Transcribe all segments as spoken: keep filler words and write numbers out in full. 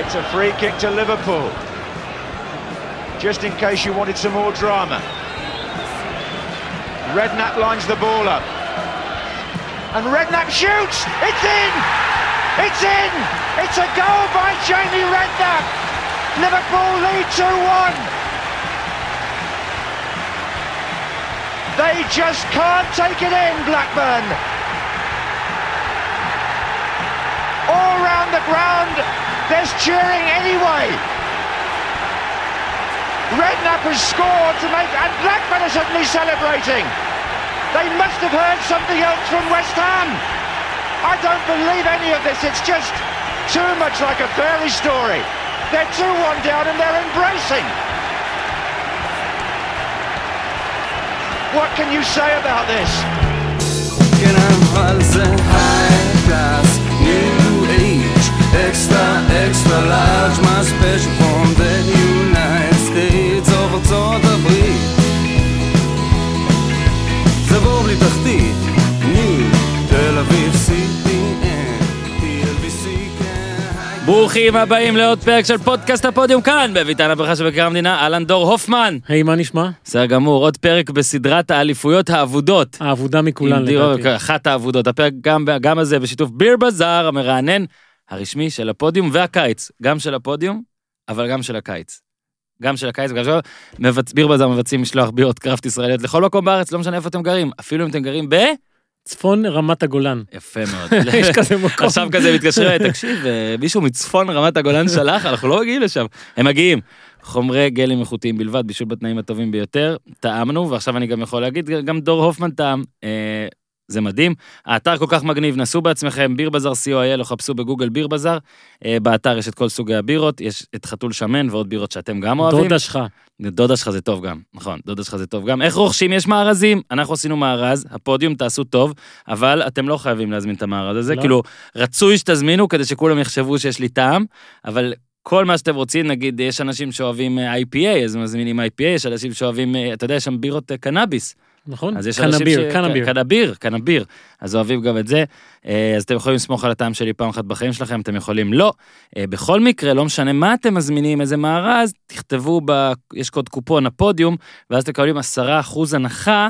It's a free kick to Liverpool, just in case you wanted some more drama. Redknapp lines the ball up, and Redknapp shoots! It's in! It's in! It's a goal by Jamie Redknapp! Liverpool lead two one! They just can't take it in, Blackburn! All round the ground, there's cheering anyway! Redknapp has scored to make, and Blackburn are suddenly celebrating. They must have heard something else from West Ham. I don't believe any of this. It's just too much like a fairy story. They're two one down and they're embracing. What can you say about this? New age, extra, extra large, my special form, the United States of America. ברוכים הבאים לעוד פרק של פודקאסט הפודיום כאן, בביתן הברכה שבקר המדינה, אלן דור הופמן. היי, מה נשמע? בסדר גמור, עוד פרק בסדרת האליפויות האבודות. האבודה מכולן לדעתי. אחת האבודות, הפרק גם הזה בשיתוף ביר בזאר, המרענן הרשמי של הפודיום והקיץ. גם של הפודיום, אבל גם של הקיץ. גם של הקיץ וגם של מבצ... ביר בזאר מבצעים משלוח בירות קראפט ישראליות לכל מקום בארץ, לא משנה איפה אתם גרים, אפילו אם אתם גרים ב... צפון רמת הגולן. יפה מאוד. יש כזה מקום. עכשיו כזה מתקשרים, תקשיב, מישהו מצפון רמת הגולן שלח, אנחנו לא מגיעים לשם. הם מגיעים. חומרי גלים איכותיים בלבד, בישול בתנאים הטובים ביותר, טעמנו, ועכשיו אני גם יכול להגיד, גם דור הופמן טעם, אה, זה מדהים. האתר כל כך מגניב, נסו בעצמכם, ביר בזאר סי או איי אל, או חפשו בגוגל ביר בזאר, אה, באתר יש את כל סוגי הבירות, יש את חתול שמן ועוד בירות שאתם גם אוהבים. דודה שלך. דודה שלך זה טוב גם, נכון, דודה שלך זה טוב גם. איך רוכשים? יש מארזים, אנחנו עשינו מארז, הפודיום תעשו טוב, אבל אתם לא חייבים להזמין את המארז הזה, לא. כאילו רצוי שתזמינו כדי שכולם יחשבו שיש לי טעם, אבל כל מה שאתם רוצים, נגיד, יש אנשים שאוהבים איי פי איי, אז מזמינים איי פי איי, יש אנשים שאוהבים, אתה יודע, יש שם בירות קנאביס. נכון, קנאביר, קנאביר. קנאביר, קנאביר. אז אוהבים גם את זה. אז אתם יכולים לסמוך על הטעם שלי פעם אחת בחיים שלכם, אתם יכולים לא. בכל מקרה, לא משנה מה אתם מזמינים, איזה מארז, תכתבו, ב... יש קוד קופון הפודיום, ואז תקבלים עשרה אחוז הנחה,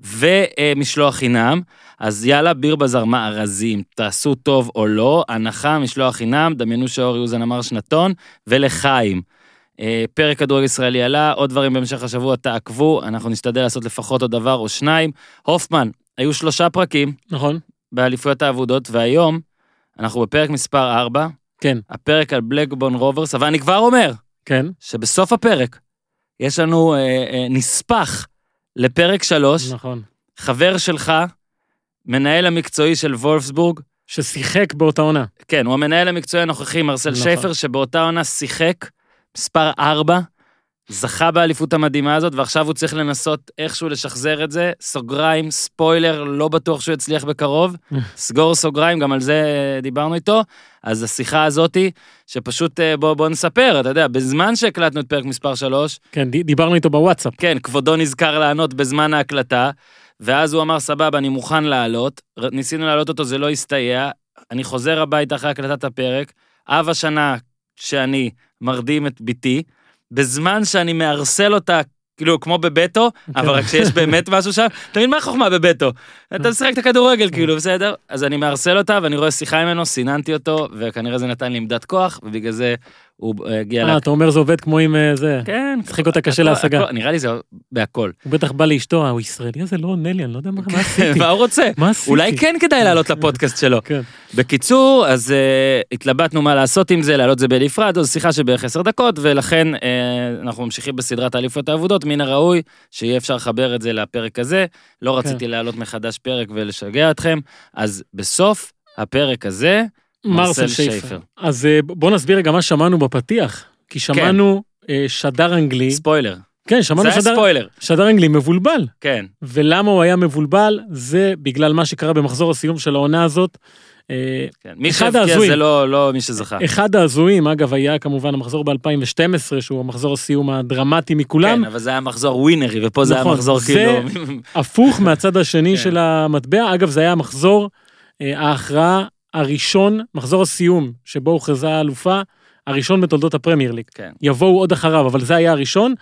ומשלוח חינם. אז יאללה, ביר בזאר מארזים, תעשו טוב או לא, הנחה, משלוח חינם, דמיינו שאורי אוזן אמר שנתון, ולחיים. פרק כדורגל ישראלי עלה, עוד דברים במשך השבוע תעקבו, אנחנו נשתדל לעשות לפחות עוד דבר או שניים. הופמן, היו שלושה פרקים, נכון, באליפויות האבודות, והיום אנחנו בפרק מספר ארבע, כן, הפרק על בלקבורן רוברס, אבל אני כבר אומר, כן, שבסוף הפרק יש לנו אה, אה, נספח לפרק שלוש, נכון, חבר שלך, מנהל המקצועי של וולפסבורג, ששיחק באותה עונה, כן, הוא המנהל המקצועי הנוכחי, מרסל נכון. שייפר, שבאותה עונה שיחק, מספר ארבע, זכה באליפות המדהימה הזאת, ועכשיו הוא צריך לנסות איכשהו לשחזר את זה, סוגריים, ספוילר, לא בטוח שהוא יצליח בקרוב, סגור סוגריים, גם על זה דיברנו איתו, אז השיחה הזאת היא, שפשוט בוא, בוא נספר, אתה יודע, בזמן שהקלטנו את פרק מספר שלוש, כן, דיברנו איתו בוואטסאפ, כן, כבודו נזכר לענות בזמן ההקלטה, ואז הוא אמר, סבבה, אני מוכן לעלות, ניסינו לעלות אותו, זה לא הסתייע, אני חוזר הביתה אחרי הקלטת הפרק, אב השנה שאני מרדים את ביתי, בזמן שאני מארסל אותה, כאילו, כמו בבטו, אבל רק שיש באמת משהו שם, תמיד מה חוכמה בבטו? אתה משחק את הכדורגל, כאילו, בסדר? אז אני מארסל אותה, ואני רואה שיחה ממנו, סיננתי אותו, וכנראה זה נתן לי עמדת כוח, ובגלל זה הוא הגיע לה... אתה אומר זה עובד כמו עם זה. כן. שחיק אותה קשה להשגה. נראה לי זה בהכל. הוא בטח בא לאשתו, הוא ישראלי, זה לא עונה לי, אני לא יודע מה עשיתי. מה הוא רוצה? מה עשיתי? אולי כן כדאי לעלות לפודקאסט שלו. כן. בקיצור, אז התלבטנו מה לעשות עם זה, לעלות זה בנפרד, זו שיחה שבערך עשר דקות, ולכן אנחנו ממשיכים בסדרת האליפויות האבודות, מן הראוי שיהיה אפשר לחבר את זה לפרק הזה. לא רציתי לעלות מחדש פרק ולשגע אתכם, אז בסוף הפרק הזה מרסל שייפר. אז בוא נסביר גם מה שמענו בפתיח, כי שמענו שדר אנגלי. ספוילר. כן, שמענו שדר אנגלי מבולבל. כן. ולמה הוא היה מבולבל? זה בגלל מה שקרה במחזור הסיום של העונה הזאת. מי שהבקיע זה לא מי שזכה. אחד ההזויים, אגב, היה כמובן המחזור ב-אלפיים ושתים עשרה, שהוא המחזור הסיום הדרמטי מכולם. כן, אבל זה היה מחזור ווינרי, ופה זה היה מחזור כאילו... הפוך מהצד השני של המטבע. אגב, זה היה המחזור ההכרעה הראשון, מחזור הסיום, שבו הוא חזה האלופה, הראשון בתולדות הפרמייר ליג. כן. יבואו עוד אחריו, אבל זה היה הראשון.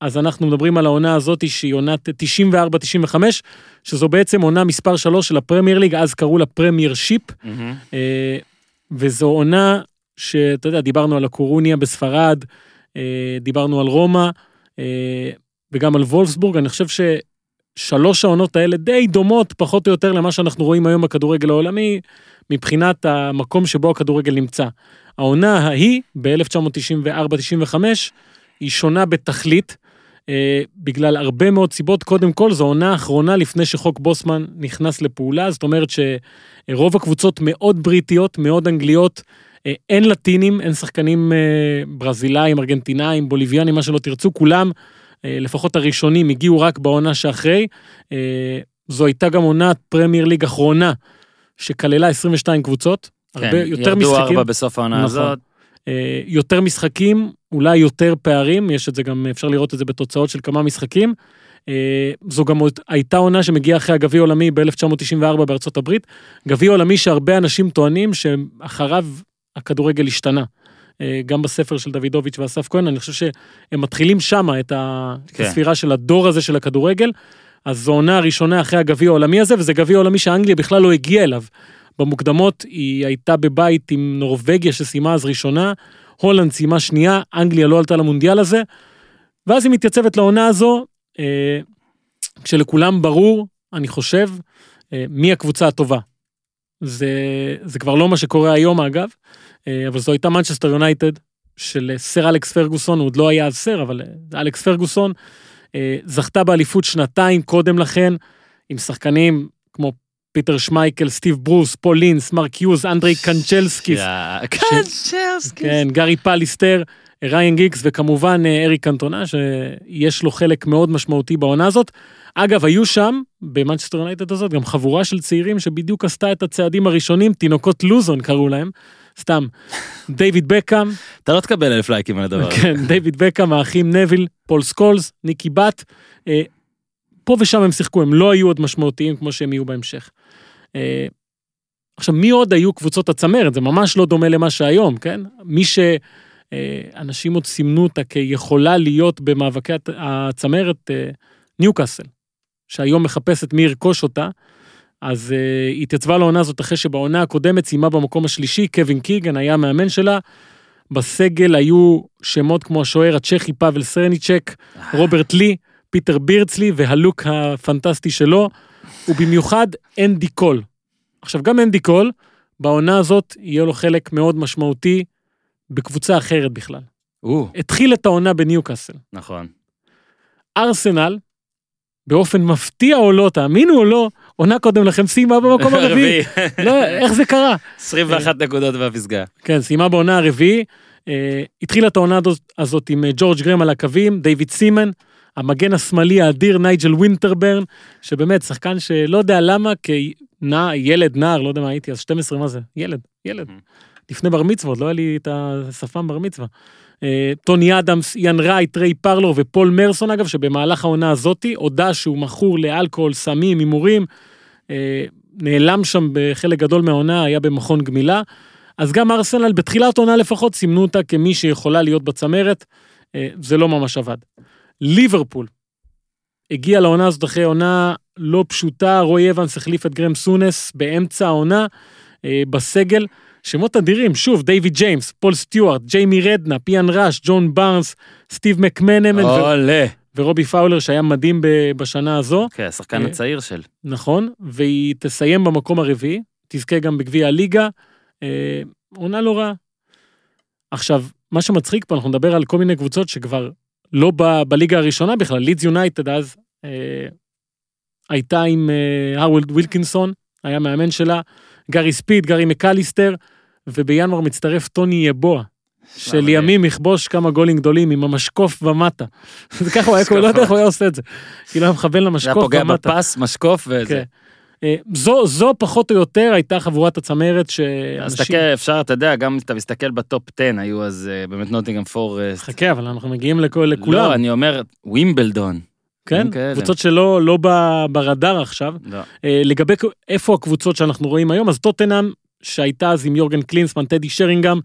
אז אנחנו מדברים על העונה הזאת, שהיא עונת תשעים וארבע תשעים וחמש, שזו בעצם עונה מספר שלוש של הפרמייר ליג, אז קראו לה פרמייר שיפ, mm-hmm. וזו עונה שאתה יודע, דיברנו על הקורוניה בספרד, דיברנו על רומא, וגם על וולפסבורג. אני חושב ששלוש העונות האלה די דומות, פחות או יותר, למה שאנחנו רואים היום בכדורגל העולמי, מבחינת המקום שבו הכדורגל נמצא. העונה ההיא, ב-אלף תשע מאות תשעים וארבע תשעים וחמש, היא שונה בתכלית, בגלל הרבה מאוד סיבות. קודם כל, זו עונה האחרונה לפני שחוק בוסמן נכנס לפעולה, זאת אומרת שרוב הקבוצות מאוד בריטיות, מאוד אנגליות, אין לטינים, אין שחקנים ברזילאים, ארגנטינאים, בוליביאנים, מה שלא תרצו, כולם, לפחות הראשונים, הגיעו רק בעונה שאחרי. זו הייתה גם עונת פרמייר ליג אחרונה, שכללה עשרים ושתיים קבוצות, הרבה, כן, יותר משחקים. ירדו ארבע בסוף העונה הזאת. יותר משחקים, אולי יותר פערים, יש את זה גם, אפשר לראות את זה בתוצאות של כמה משחקים. זו גם הייתה עונה שמגיעה אחרי הגביע העולמי ב-אלף תשע מאות תשעים וארבע בארצות הברית, גביע עולמי שהרבה אנשים טוענים שאחריו הכדורגל השתנה. גם בספר של דוידוביץ' ואסף כהן, אני חושב שהם מתחילים שמה את הספירה של הדור הזה של הכדורגל, אז זו עונה הראשונה אחרי הגביע העולמי הזה, וזה גביע העולמי שהאנגליה בכלל לא הגיעה אליו. במוקדמות היא הייתה בבית עם נורווגיה שסיימה אז ראשונה, הולנד סיימה שנייה, אנגליה לא עלתה למונדיאל הזה, ואז היא מתייצבת לעונה הזו, כשלכולם ברור, אני חושב, מי הקבוצה הטובה. זה, זה כבר לא מה שקורה היום אגב, אבל זו הייתה מנצ'סטר יונייטד, של סר אלכס פרגוסון, הוא עוד לא היה אז סר, אבל אלכס פרגוסון, זכתה באליפות שנתיים קודם לכן, עם שחקנים כמו פיטר שמייקל, סטיב ברוס, פול לינס, מרק יוז, אנדרי קנצ'לסקיס, גארי פליסטר, ריין גיגס, וכמובן אריק קנטונה, שיש לו חלק מאוד משמעותי בעונה הזאת. אגב, היו שם, במנצ'סטר יונייטד הזאת, גם חבורה של צעירים שבדיוק עשתה את הצעדים הראשונים, תינוקות לוזון קראו להם, סתם, דיוויד בקאם. אתה לא תקבל אלף לייקים על הדבר. כן, דיוויד בקאם, האחים נביל, פול סקולס, ניקי בת, פה ושם הם שיחקו, הם לא היו עוד משמעותיים כמו שהם יהיו בהמשך. עכשיו, מי עוד היו קבוצות הצמרת? זה ממש לא דומה למה שהיום, כן? מי שאנשים עוד סימנו אותה כיכולה להיות במאבקי הצמרת, ניוקאסל, שהיום מחפשת מי ירכוש אותה, אז היא התייצבה לעונה הזאת אחרי שבעונה הקודמת סיימה במקום השלישי, קווין קיגן היה המאמן שלה, בסגל היו שמות כמו השוער הצ'כי פאבל סרניצ'ק, רוברט לי, פיטר בירצלי והלוק הפנטסטי שלו, ובמיוחד אנדי קול. עכשיו, גם אנדי קול, בעונה הזאת יהיה לו חלק מאוד משמעותי בקבוצה אחרת בכלל. או. התחיל את העונה בניוקאסל. נכון. ארסנל, באופן מפתיע או לא, תאמינו או לא, עונה קודם לכם סיימה במקום הרביעי. לא, איך זה קרה? עשרים ואחת נקודות והפסגה. כן, סיימה בעונה הרביעי. התחיל את העונה הזאת עם ג'ורג' גרם על הקווים, דיוויד סימן, המגן השמאלי האדיר, נייג'ל ווינטרברן, שבאמת שחקן שלא יודע למה, כילד, נער, לא יודע מה הייתי, אז שתים עשרה, מה זה? ילד, ילד. לפני בר מצווה, לא היה לי את השפם בר מצווה. טוני אדמס, איאן רייט, ריי פרלור ופול מרסון, אגב, שבמהלך העונה הזאת, הודע שהוא מכור לאלכוהול, סמים, הימורים, נעלם שם בחלק גדול מהעונה, היה במכון גמילה, אז גם ארסנל, בתחילת העונה לפחות, סימנו אותה כמי שיכולה להיות בצמרת, זה לא ממש עבד. ליברפול הגיע לעונה הזאת אחרי עונה לא פשוטה, רוי אבנס החליף את גרם סונס באמצע העונה אה, בסגל, שמות אדירים, שוב, דיוויד ג'יימס, פול סטיוארט, ג'יימי רדנה, פיאן ראש, ג'ון בארנס, סטיב מקמנמן, ו- ורובי פאולר שהיה מדהים ב- בשנה הזו. כן, okay, השחקן אה, הצעיר של. נכון, והיא תסיים במקום הרביעי, תזכה גם בגביע הליגה, אה, עונה לא רע. עכשיו, מה שמצחיק פה, אנחנו נדבר על כל מיני קבוצות שכבר לא ב- בליגה הראשונה בכלל, לידס יונייטד אז, אה, הייתה עם אה, הרולד ווילקינסון, היה מאמן שלה, גארי ספיד, גארי מקליסטר, ובינואר מצטרף טוני יבוע, שלימים יכבוש כמה גולים גדולים, עם המשקוף ומטה. זה ככה הוא היה, לא יודע איך הוא היה עושה את זה. כאילו היה מכוון למשקוף ומטה. זה היה פוגע בפס, משקוף וזה. זו, זו פחות או יותר הייתה חבורת הצמרת שאנשים... אז תסתכל, אפשר, אתה יודע, גם אתה מסתכל בטופ עשר, היו אז באמת נוטינגהאם פורסט. חכה, אבל אנחנו מגיעים לכולם. לא, אני אומר, ווימבלדון. כן? קבוצות שלא לא ברדאר עכשיו. לגבי איפה הקבוצות שאנחנו רואים היום, אז טוטנהאם, שהייתה אז עם יורגן קלינסמן, טדי שרינגהאם,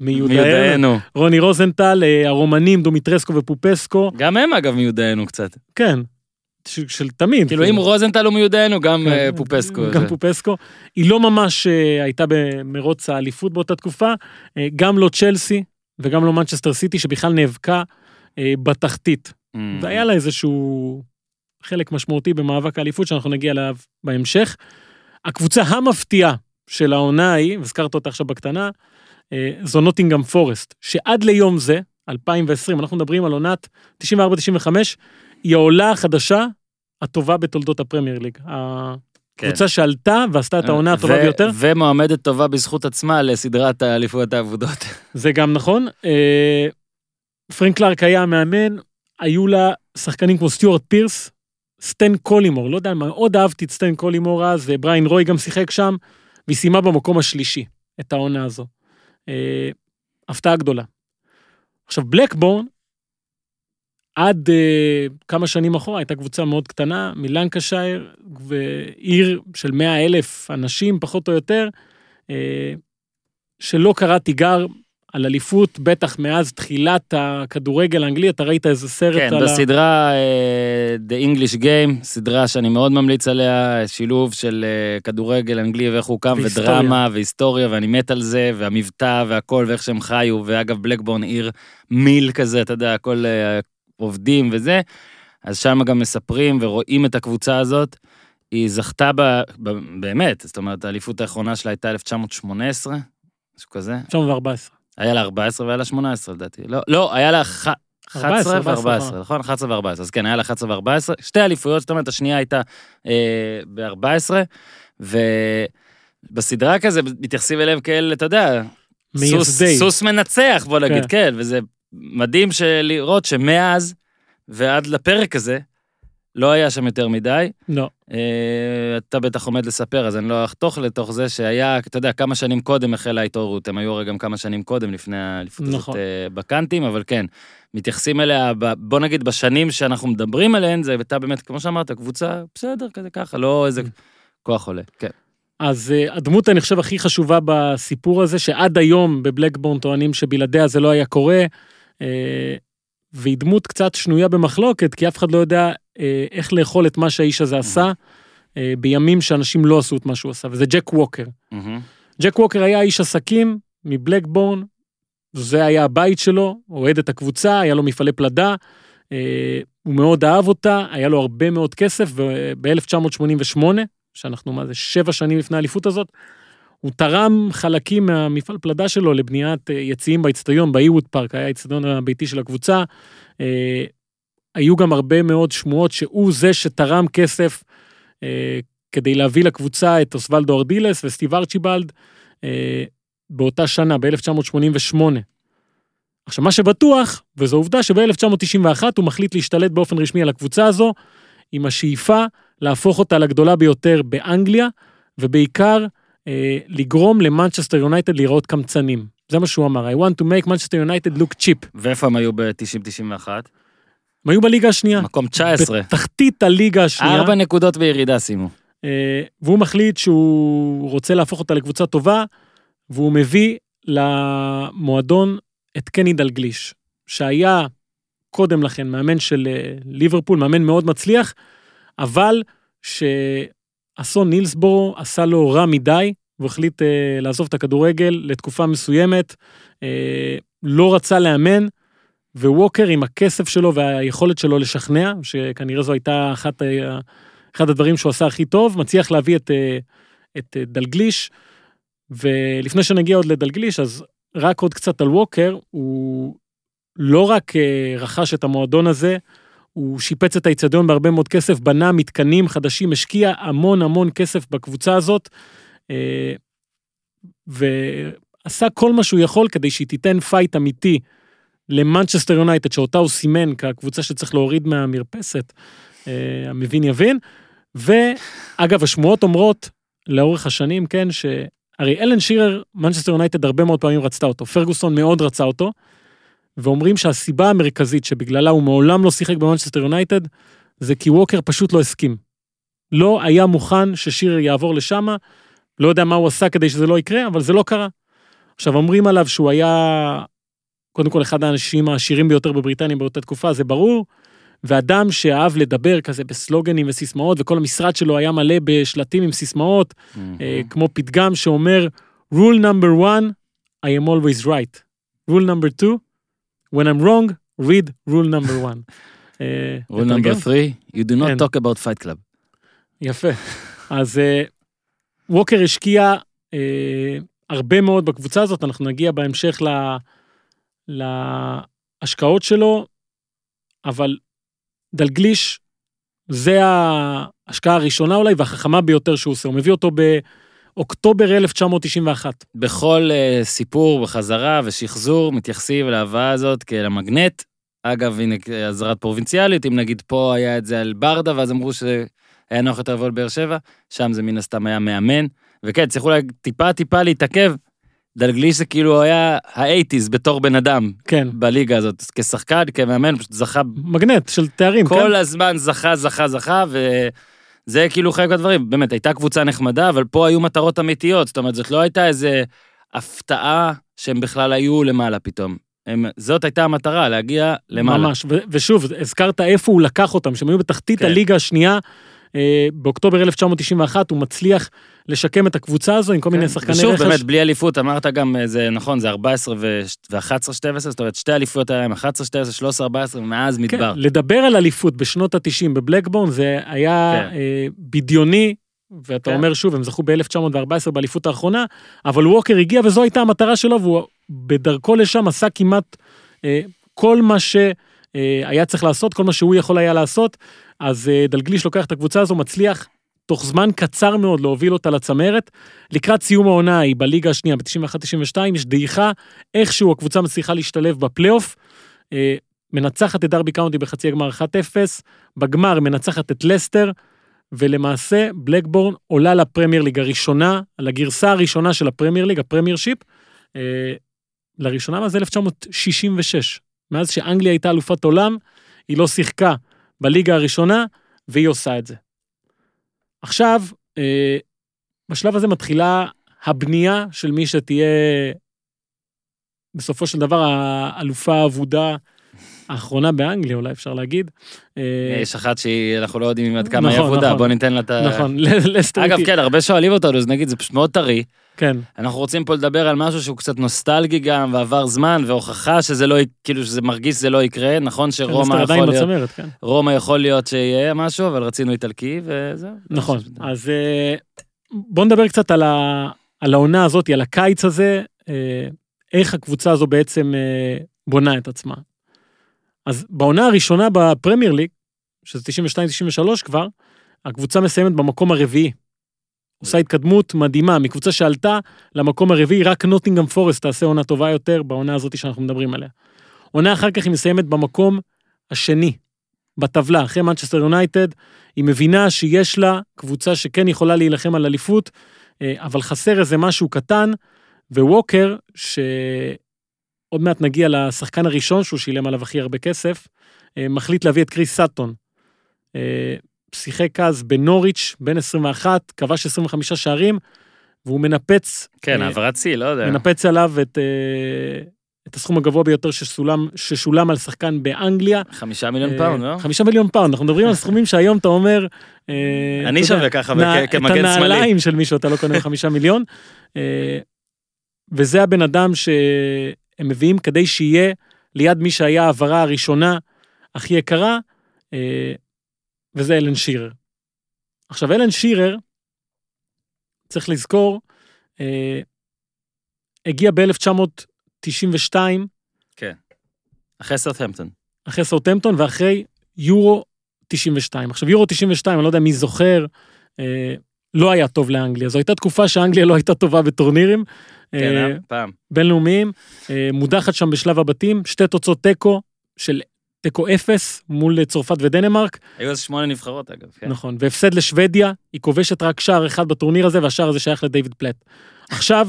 מיודענו, רוני רוזנטל, הרומנים, דומיטרסקו ופופסקו. גם הם אגב מיודענו קצת. כן. של תמיד. כאילו אם רוזנטל הוא מיודענו, גם פופסקו. גם פופסקו. היא לא ממש הייתה במרוץ האליפות באותה תקופה, גם לא צ'לסי, וגם לא מנצ'סטר סיטי, שבכלל נאבקה בתחתית. והיה לה איזשהו חלק משמעותי במאבק האליפות, שאנחנו נגיע אליו בהמשך. הקבוצה המפתיעה של העונה היא, וזכרת אותה עכשיו בקטנה, זו נוטינגהאם פורסט, שעד ליום זה, אלפיים ועשרים, אנחנו מדברים על עונת תשעים וארבע תשעים וחמש, היא העולה החדשה הטובה בתולדות הפרמייר ליג. הקבוצה שעלתה ועשתה את העונה הטובה ביותר. ומועמדת טובה בזכות עצמה לסדרת האליפויות האבודות. זה גם נכון. פרנק קלארק היה המאמן, היו לה שחקנים כמו סטיוארט פירס, סטן קולימור, לא יודע, מאוד אהבתי את סטן קולימור אז, בריין רוי גם שיחק שם, והיא סיימה במקום השלישי את העונה הזו. הפתעה גדולה. עכשיו, בלקבורן, עד uh, כמה שנים אחורה, הייתה קבוצה מאוד קטנה, מלנקשייר, ועיר של מאה אלף אנשים, פחות או יותר, uh, שלא קרא תיגר על אליפות, בטח מאז תחילת הכדורגל האנגלי, אתה ראית איזה סרט כן, על... כן, בסדרה uh, The English Game, סדרה שאני מאוד ממליץ עליה, שילוב של uh, כדורגל אנגלי, ואיך הוא קם, ודרמה, והיסטוריה, ואני מת על זה, והמבטא, והכל, ואיך שהם חיו, ואגב, בלקבורן עיר מיל כזה, אתה יודע, הכל... Uh, עובדים וזה, אז שם גם מספרים ורואים את הקבוצה הזאת, היא זכתה ב, ב, באמת, זאת אומרת, האליפות האחרונה שלה הייתה אלף תשע מאות שמונה עשרה, משהו כזה. אלף תשע מאות וארבע עשרה. היה לה ארבע עשרה והיה לה שמונה עשרה, לדעתי. לא, לא, היה לה אחת עשרה וארבע עשרה, נכון? אחת עשרה וארבע עשרה, אז כן, היה לה אחת עשרה וארבע עשרה, שתי אליפויות, זאת אומרת, השנייה הייתה אה, ב-ארבע עשרה, ובסדרה כזה, מתייחסים אליהם כאל, אתה יודע, סוס, סוס מנצח, בוא נגיד, כן, כן וזה... מדהים שלראות שמאז ועד לפרק הזה לא היה שם יותר מדי. לא. אתה בטח עומד לספר, אז אני לא אחתוך לתוך זה שהיה, אתה יודע, כמה שנים קודם החלה ההתעוררות, הם היו הרי גם כמה שנים קודם לפני האליפות הזאת בקנטים, אבל כן, מתייחסים אליה, בוא נגיד בשנים שאנחנו מדברים עליהן, זה הייתה באמת, כמו שאמרת, קבוצה בסדר, כזה ככה, לא איזה כוח עולה. כן. אז הדמות אני חושב הכי חשובה בסיפור הזה, שעד היום בבלקבורן טוענים שבלעדיה זה לא היה קורה, והיא דמות קצת שנויה במחלוקת, כי אף אחד לא יודע איך לאכול את מה שהאיש הזה עשה, בימים שאנשים לא עשו את מה שהוא עשה, וזה ג'ק ווקר. ג'ק ווקר היה איש עסקים מבלקבורן, זה היה הבית שלו, אוהד את הקבוצה, היה לו מפעלי פלדה, הוא מאוד אהב אותה, היה לו הרבה מאוד כסף, וב-אלף תשע מאות שמונים ושמונה, שאנחנו, מה זה, שבע שנים לפני האליפות הזאת, הוא תרם חלקים מהמפעל פלדה שלו לבניית יציעים באצטדיון, באיווד פארק, היה האצטדיון הביתי של הקבוצה, אה, היו גם הרבה מאוד שמועות שהוא זה שתרם כסף, אה, כדי להביא לקבוצה את אוסוולדו אורדילס וסטיב ארצ'יבלד, אה, באותה שנה, ב-אלף תשע מאות שמונים ושמונה. עכשיו, מה שבטוח, וזו עובדה שב-אלף תשע מאות תשעים ואחת הוא מחליט להשתלט באופן רשמי על הקבוצה הזו, עם השאיפה, להפוך אותה לגדולה ביותר באנגליה, ובעיקר אה, לגרום למנצ'סטר יונייטד להיראות קמצנים. זה מה שהוא אמר, I want to make Manchester United look cheap. ואיפה הם היו ב-תשעים תשעים ואחת? הם היו בליגה השנייה. מקום תשע עשרה. בתחתית הליגה השנייה. ארבע נקודות בירידה שימו. אה, והוא מחליט שהוא רוצה להפוך אותה לקבוצה טובה, והוא מביא למועדון את קני דלגליש, שהיה קודם לכן מאמן של ליברפול, מאמן מאוד מצליח, אבל שאסון נילסבורו עשה לו רע מדי, והוא החליט אה, לעזוב את הכדורגל לתקופה מסוימת, אה, לא רצה לאמן, וווקר עם הכסף שלו והיכולת שלו לשכנע, שכנראה זו הייתה אחת, אה, אחד הדברים שהוא עשה הכי טוב, מצליח להביא את, אה, את אה, דלגליש, ולפני שנגיע עוד לדלגליש, אז רק עוד קצת על ווקר, הוא לא רק אה, רכש את המועדון הזה, הוא שיפץ את האיצטדיון בהרבה מאוד כסף, בנה מתקנים חדשים, השקיע המון המון כסף בקבוצה הזאת, ועשה כל מה שהוא יכול כדי שהיא תיתן פייט אמיתי למנצ'סטר יונייטד, שאותה הוא סימן כקבוצה שצריך להוריד מהמרפסת, המבין יבין, ואגב, השמועות אומרות לאורך השנים, כן, שהרי אלן שירר, מנצ'סטר יונייטד הרבה מאוד פעמים רצתה אותו, פרגוסון מאוד רצה אותו, ואומרים שהסיבה המרכזית שבגללה הוא מעולם לא שיחק במנצ'סטר יונייטד, זה כי ווקר פשוט לא הסכים. לא היה מוכן ששיר יעבור לשם, לא יודע מה הוא עשה כדי שזה לא יקרה, אבל זה לא קרה. עכשיו, אומרים עליו שהוא היה, קודם כל, אחד האנשים העשירים ביותר בבריטניה באותה תקופה, זה ברור, ואדם שאהב לדבר כזה בסלוגנים וסיסמאות, וכל המשרד שלו היה מלא בשלטים עם סיסמאות, mm-hmm. אה, כמו פתגם שאומר, rule number one, I am always right. rule number two, when I'm wrong, read rule number one. אה, rule לתרגם? number three, you do not And... talk about fight club. יפה. אז אה, ווקר השקיע אה, הרבה מאוד בקבוצה הזאת, אנחנו נגיע בהמשך לה, להשקעות שלו, אבל דלגליש, זה ההשקעה הראשונה אולי, והחכמה ביותר שהוא עושה. הוא מביא אותו באוקטובר אלף תשע מאות תשעים ואחת. בכל uh, סיפור, בחזרה ושחזור, מתייחסים להבאה הזאת כלמגנט. אגב, הנה עזרת פרובינציאלית, אם נגיד פה היה את זה על ברדה, ואז אמרו שהיה נוח יותר לבוא לבאר שבע, שם זה מן הסתם היה מאמן. וכן, צריכו לה טיפה טיפה להתעכב. דלגליש זה כאילו היה האייטיז בתור בן אדם, כן. בליגה הזאת, כשחקן, כמאמן, פשוט זכה... מגנט של תארים, כל כן? כל הזמן זכה, זכה, זכה, וזה כאילו חלק הדברים. באמת, הייתה קבוצה נחמדה, אבל פה היו מטרות אמיתיות, זאת אומרת, זאת לא הייתה איזו הפתעה שהם בכלל היו למעלה פתאום. הם... זאת הייתה המטרה, להגיע למעלה. ממש, ו- ושוב, הזכרת איפה הוא לקח אותם, שהם היו בתחתית כן. הליגה השנייה, באוקטובר אלף תשע מאות תשעים ואחת הוא מצליח לשקם את הקבוצה הזו עם כל מיני שחקני רכש. ושוב, באמת, בלי אליפות, אמרת גם, זה נכון, זה ארבע עשרה ואחת עשרה שתים עשרה, זאת אומרת, שתי אליפויות היה עם אחת עשרה, שתים עשרה, שלוש עשרה, ארבע עשרה, ומאז מדבר. לדבר על אליפות בשנות ה-תשעים בבלקבורן, זה היה בדיוני, ואתה אומר שוב, הם זכו ב-אלף תשע מאות וארבע עשרה באליפות האחרונה, אבל ווקר הגיע, וזו הייתה המטרה שלו, והוא בדרכו לשם עשה כמעט כל מה ש... היה צריך לעשות, כל מה שהוא יכול היה לעשות, אז דלגליש לוקח את הקבוצה הזו, מצליח תוך זמן קצר מאוד להוביל אותה לצמרת, לקראת סיום העונה היא בליגה השנייה, ב-תשעים ואחת תשעים ושתיים, יש דעיכה, איכשהו הקבוצה מצליחה להשתלב בפלייאוף, מנצחת את דרבי קאונטי בחצי הגמר אחת אפס, בגמר מנצחת את לסטר, ולמעשה בלקבורן עולה לפרמייר ליג הראשונה, לגרסה הראשונה של הפרמייר ליג, הפרמייר שיפ, לראשונה מאז אלף תשע מאות שישים ושש. מאז שאנגליה הייתה אלופת עולם, היא לא שיחקה בליגה הראשונה, והיא עושה את זה. עכשיו, בשלב הזה מתחילה הבנייה של מי שתהיה, בסופו של דבר, האלופה העבודה האחרונה באנגליה, אולי אפשר להגיד. יש אחת שאנחנו לא יודעים עד כמה היא עבודה, בוא ניתן לה את ה... נכון, לסטריטי. אגב, כן, הרבה שואלים אותנו, אז נגיד, זה פשוט מאוד טרי. כן. אנחנו רוצים פה לדבר על משהו שהוא קצת נוסטלגי גם, ועבר זמן, והוכחה שזה לא, כאילו שזה מרגיש שזה לא יקרה, נכון שרומא יכול להיות, רומא יכול להיות שיהיה משהו, אבל רצינו איטלקי, וזהו. נכון, אז בואו נדבר קצת על העונה הזאת, על הקיץ הזה, איך הקבוצה הזו בעצם בונה את עצמה. אז בעונה הראשונה בפרמייר ליג, שזה תשעים ושתיים תשעים ושלוש כבר, הקבוצה מסיימת במקום הרביעי. עושה התקדמות מדהימה, מקבוצה שעלתה למקום הרביעי, רק נוטינגהאם פורסט תעשה עונה טובה יותר בעונה הזאת שאנחנו מדברים עליה. עונה אחר כך היא מסיימת במקום השני, בטבלה, אחרי מנצ'סטר יונייטד, היא מבינה שיש לה קבוצה שכן יכולה להילחם על אליפות, אבל חסר איזה משהו קטן, וווקר, שעוד מעט נגיע לשחקן הראשון, שהוא שילם עליו הכי הרבה כסף, מחליט להביא את קריס סאטון. שיחק אז בנוריץ', בן עשרים ואחת, כבש עשרים וחמישה שערים, והוא מנפץ... כן, העברת סי, לא יודע. מנפץ עליו את, את הסכום הגבוה ביותר ששולם, ששולם על שחקן באנגליה. חמישה מיליון פאונד, לא? חמישה מיליון פאונד, אנחנו מדברים על סכומים שהיום אתה אומר... אני שווה ככה כמגן שמאלי. את הנעליים של מישהו, אתה לא קונה חמישה מיליון. וזה הבן אדם שהם מביאים כדי שיהיה ליד מי שהיה העברה הראשונה הכי יקרה, וזה אלן שירר. עכשיו, אלן שירר, צריך לזכור, אה, הגיע ב-אלף תשע מאות תשעים ושתיים, כן, אחרי סאות'המפטון. אחרי סאות'המפטון, ואחרי יורו תשעים ושתיים. עכשיו, יורו תשעים ושתיים, אני לא יודע מי זוכר, אה, לא היה טוב לאנגליה. זו הייתה תקופה שאנגליה לא הייתה טובה בטורנירים, כן, אה, פעם. בינלאומיים, אה, מודחת שם בשלב הבתים, שתי תוצאות טקו של... תיקו אפס מול צרפת ודנמרק. היו אז שמונה נבחרות אגב. כן. נכון, והפסד לשוודיה, היא כובשת רק שער אחד בטורניר הזה, והשער הזה שייך לדייוויד פלט. עכשיו,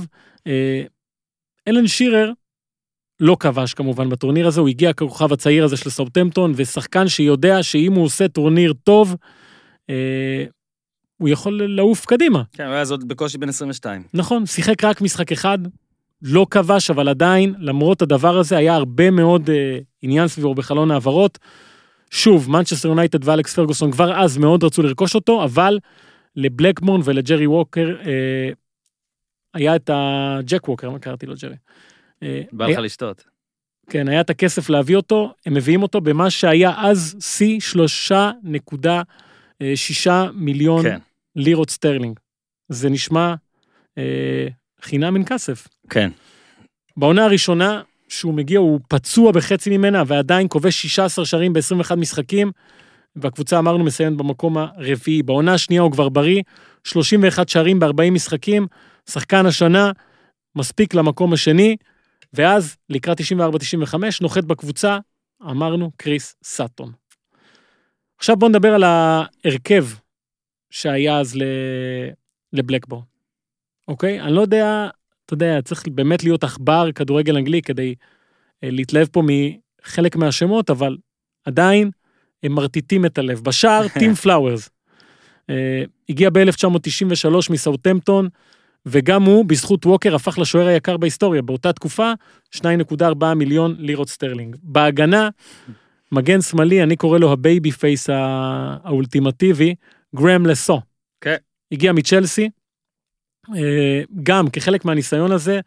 אלן שירר לא כבש כמובן בטורניר הזה, הוא הגיע ככוכב הצעיר הזה של סאות'המפטון, ושחקן שיודע שאם הוא עושה טורניר טוב, אה, הוא יכול לעוף קדימה. כן, הוא היה זאת בקושי בין עשרים ושתיים. נכון, שיחק רק משחק אחד, לא כבש, אבל עדיין, למרות הדבר הזה, היה הרבה מאוד אה, עניין סביבו בחלון העברות. שוב, מנצ'סטר יונייטד ואלכס פרגוסון כבר אז מאוד רצו לרכוש אותו, אבל לבלקמון ולג'רי ווקר, אה, היה את הג'ק ווקר, מה קראתי לו ג'רי? בא לך לשתות. כן, היה את הכסף להביא אותו, הם מביאים אותו במה שהיה אז סי שלוש נקודה שש מיליון לירות סטרלינג. זה נשמע חינם מן כסף. כן. בעונה הראשונה שהוא מגיע, הוא פצוע בחצי ממנה, ועדיין כובש שישה עשר שערים ב-עשרים ואחד משחקים, והקבוצה אמרנו מסיימת במקום הרביעי. בעונה השנייה הוא כבר בריא, שלושים ואחד שערים ב-ארבעים משחקים, שחקן השנה, מספיק למקום השני, ואז לקראת תשעים וארבע תשעים וחמש נוחת בקבוצה, אמרנו קריס סאטון. עכשיו בואו נדבר על ההרכב שהיה אז לבלקבורן. אוקיי? אני לא יודע, אתה יודע, צריך באמת להיות עכבר כדורגל אנגלי כדי להתלהב פה מחלק מהשמות, אבל עדיין הם מרטיטים את הלב. בשער, טים פלאוורס. הגיע ב-אלף תשע מאות תשעים ושלוש מסאות'המפטון, וגם הוא, בזכות ווקר, הפך לשוער היקר בהיסטוריה. באותה תקופה, שתיים נקודה ארבע מיליון לירות סטרלינג. בהגנה, מגן שמאלי, אני קורא לו הבייבי פייס האולטימטיבי, גרם לסו. כן. הגיע מצ'לסי, גם כחלק מהניסיון הזה,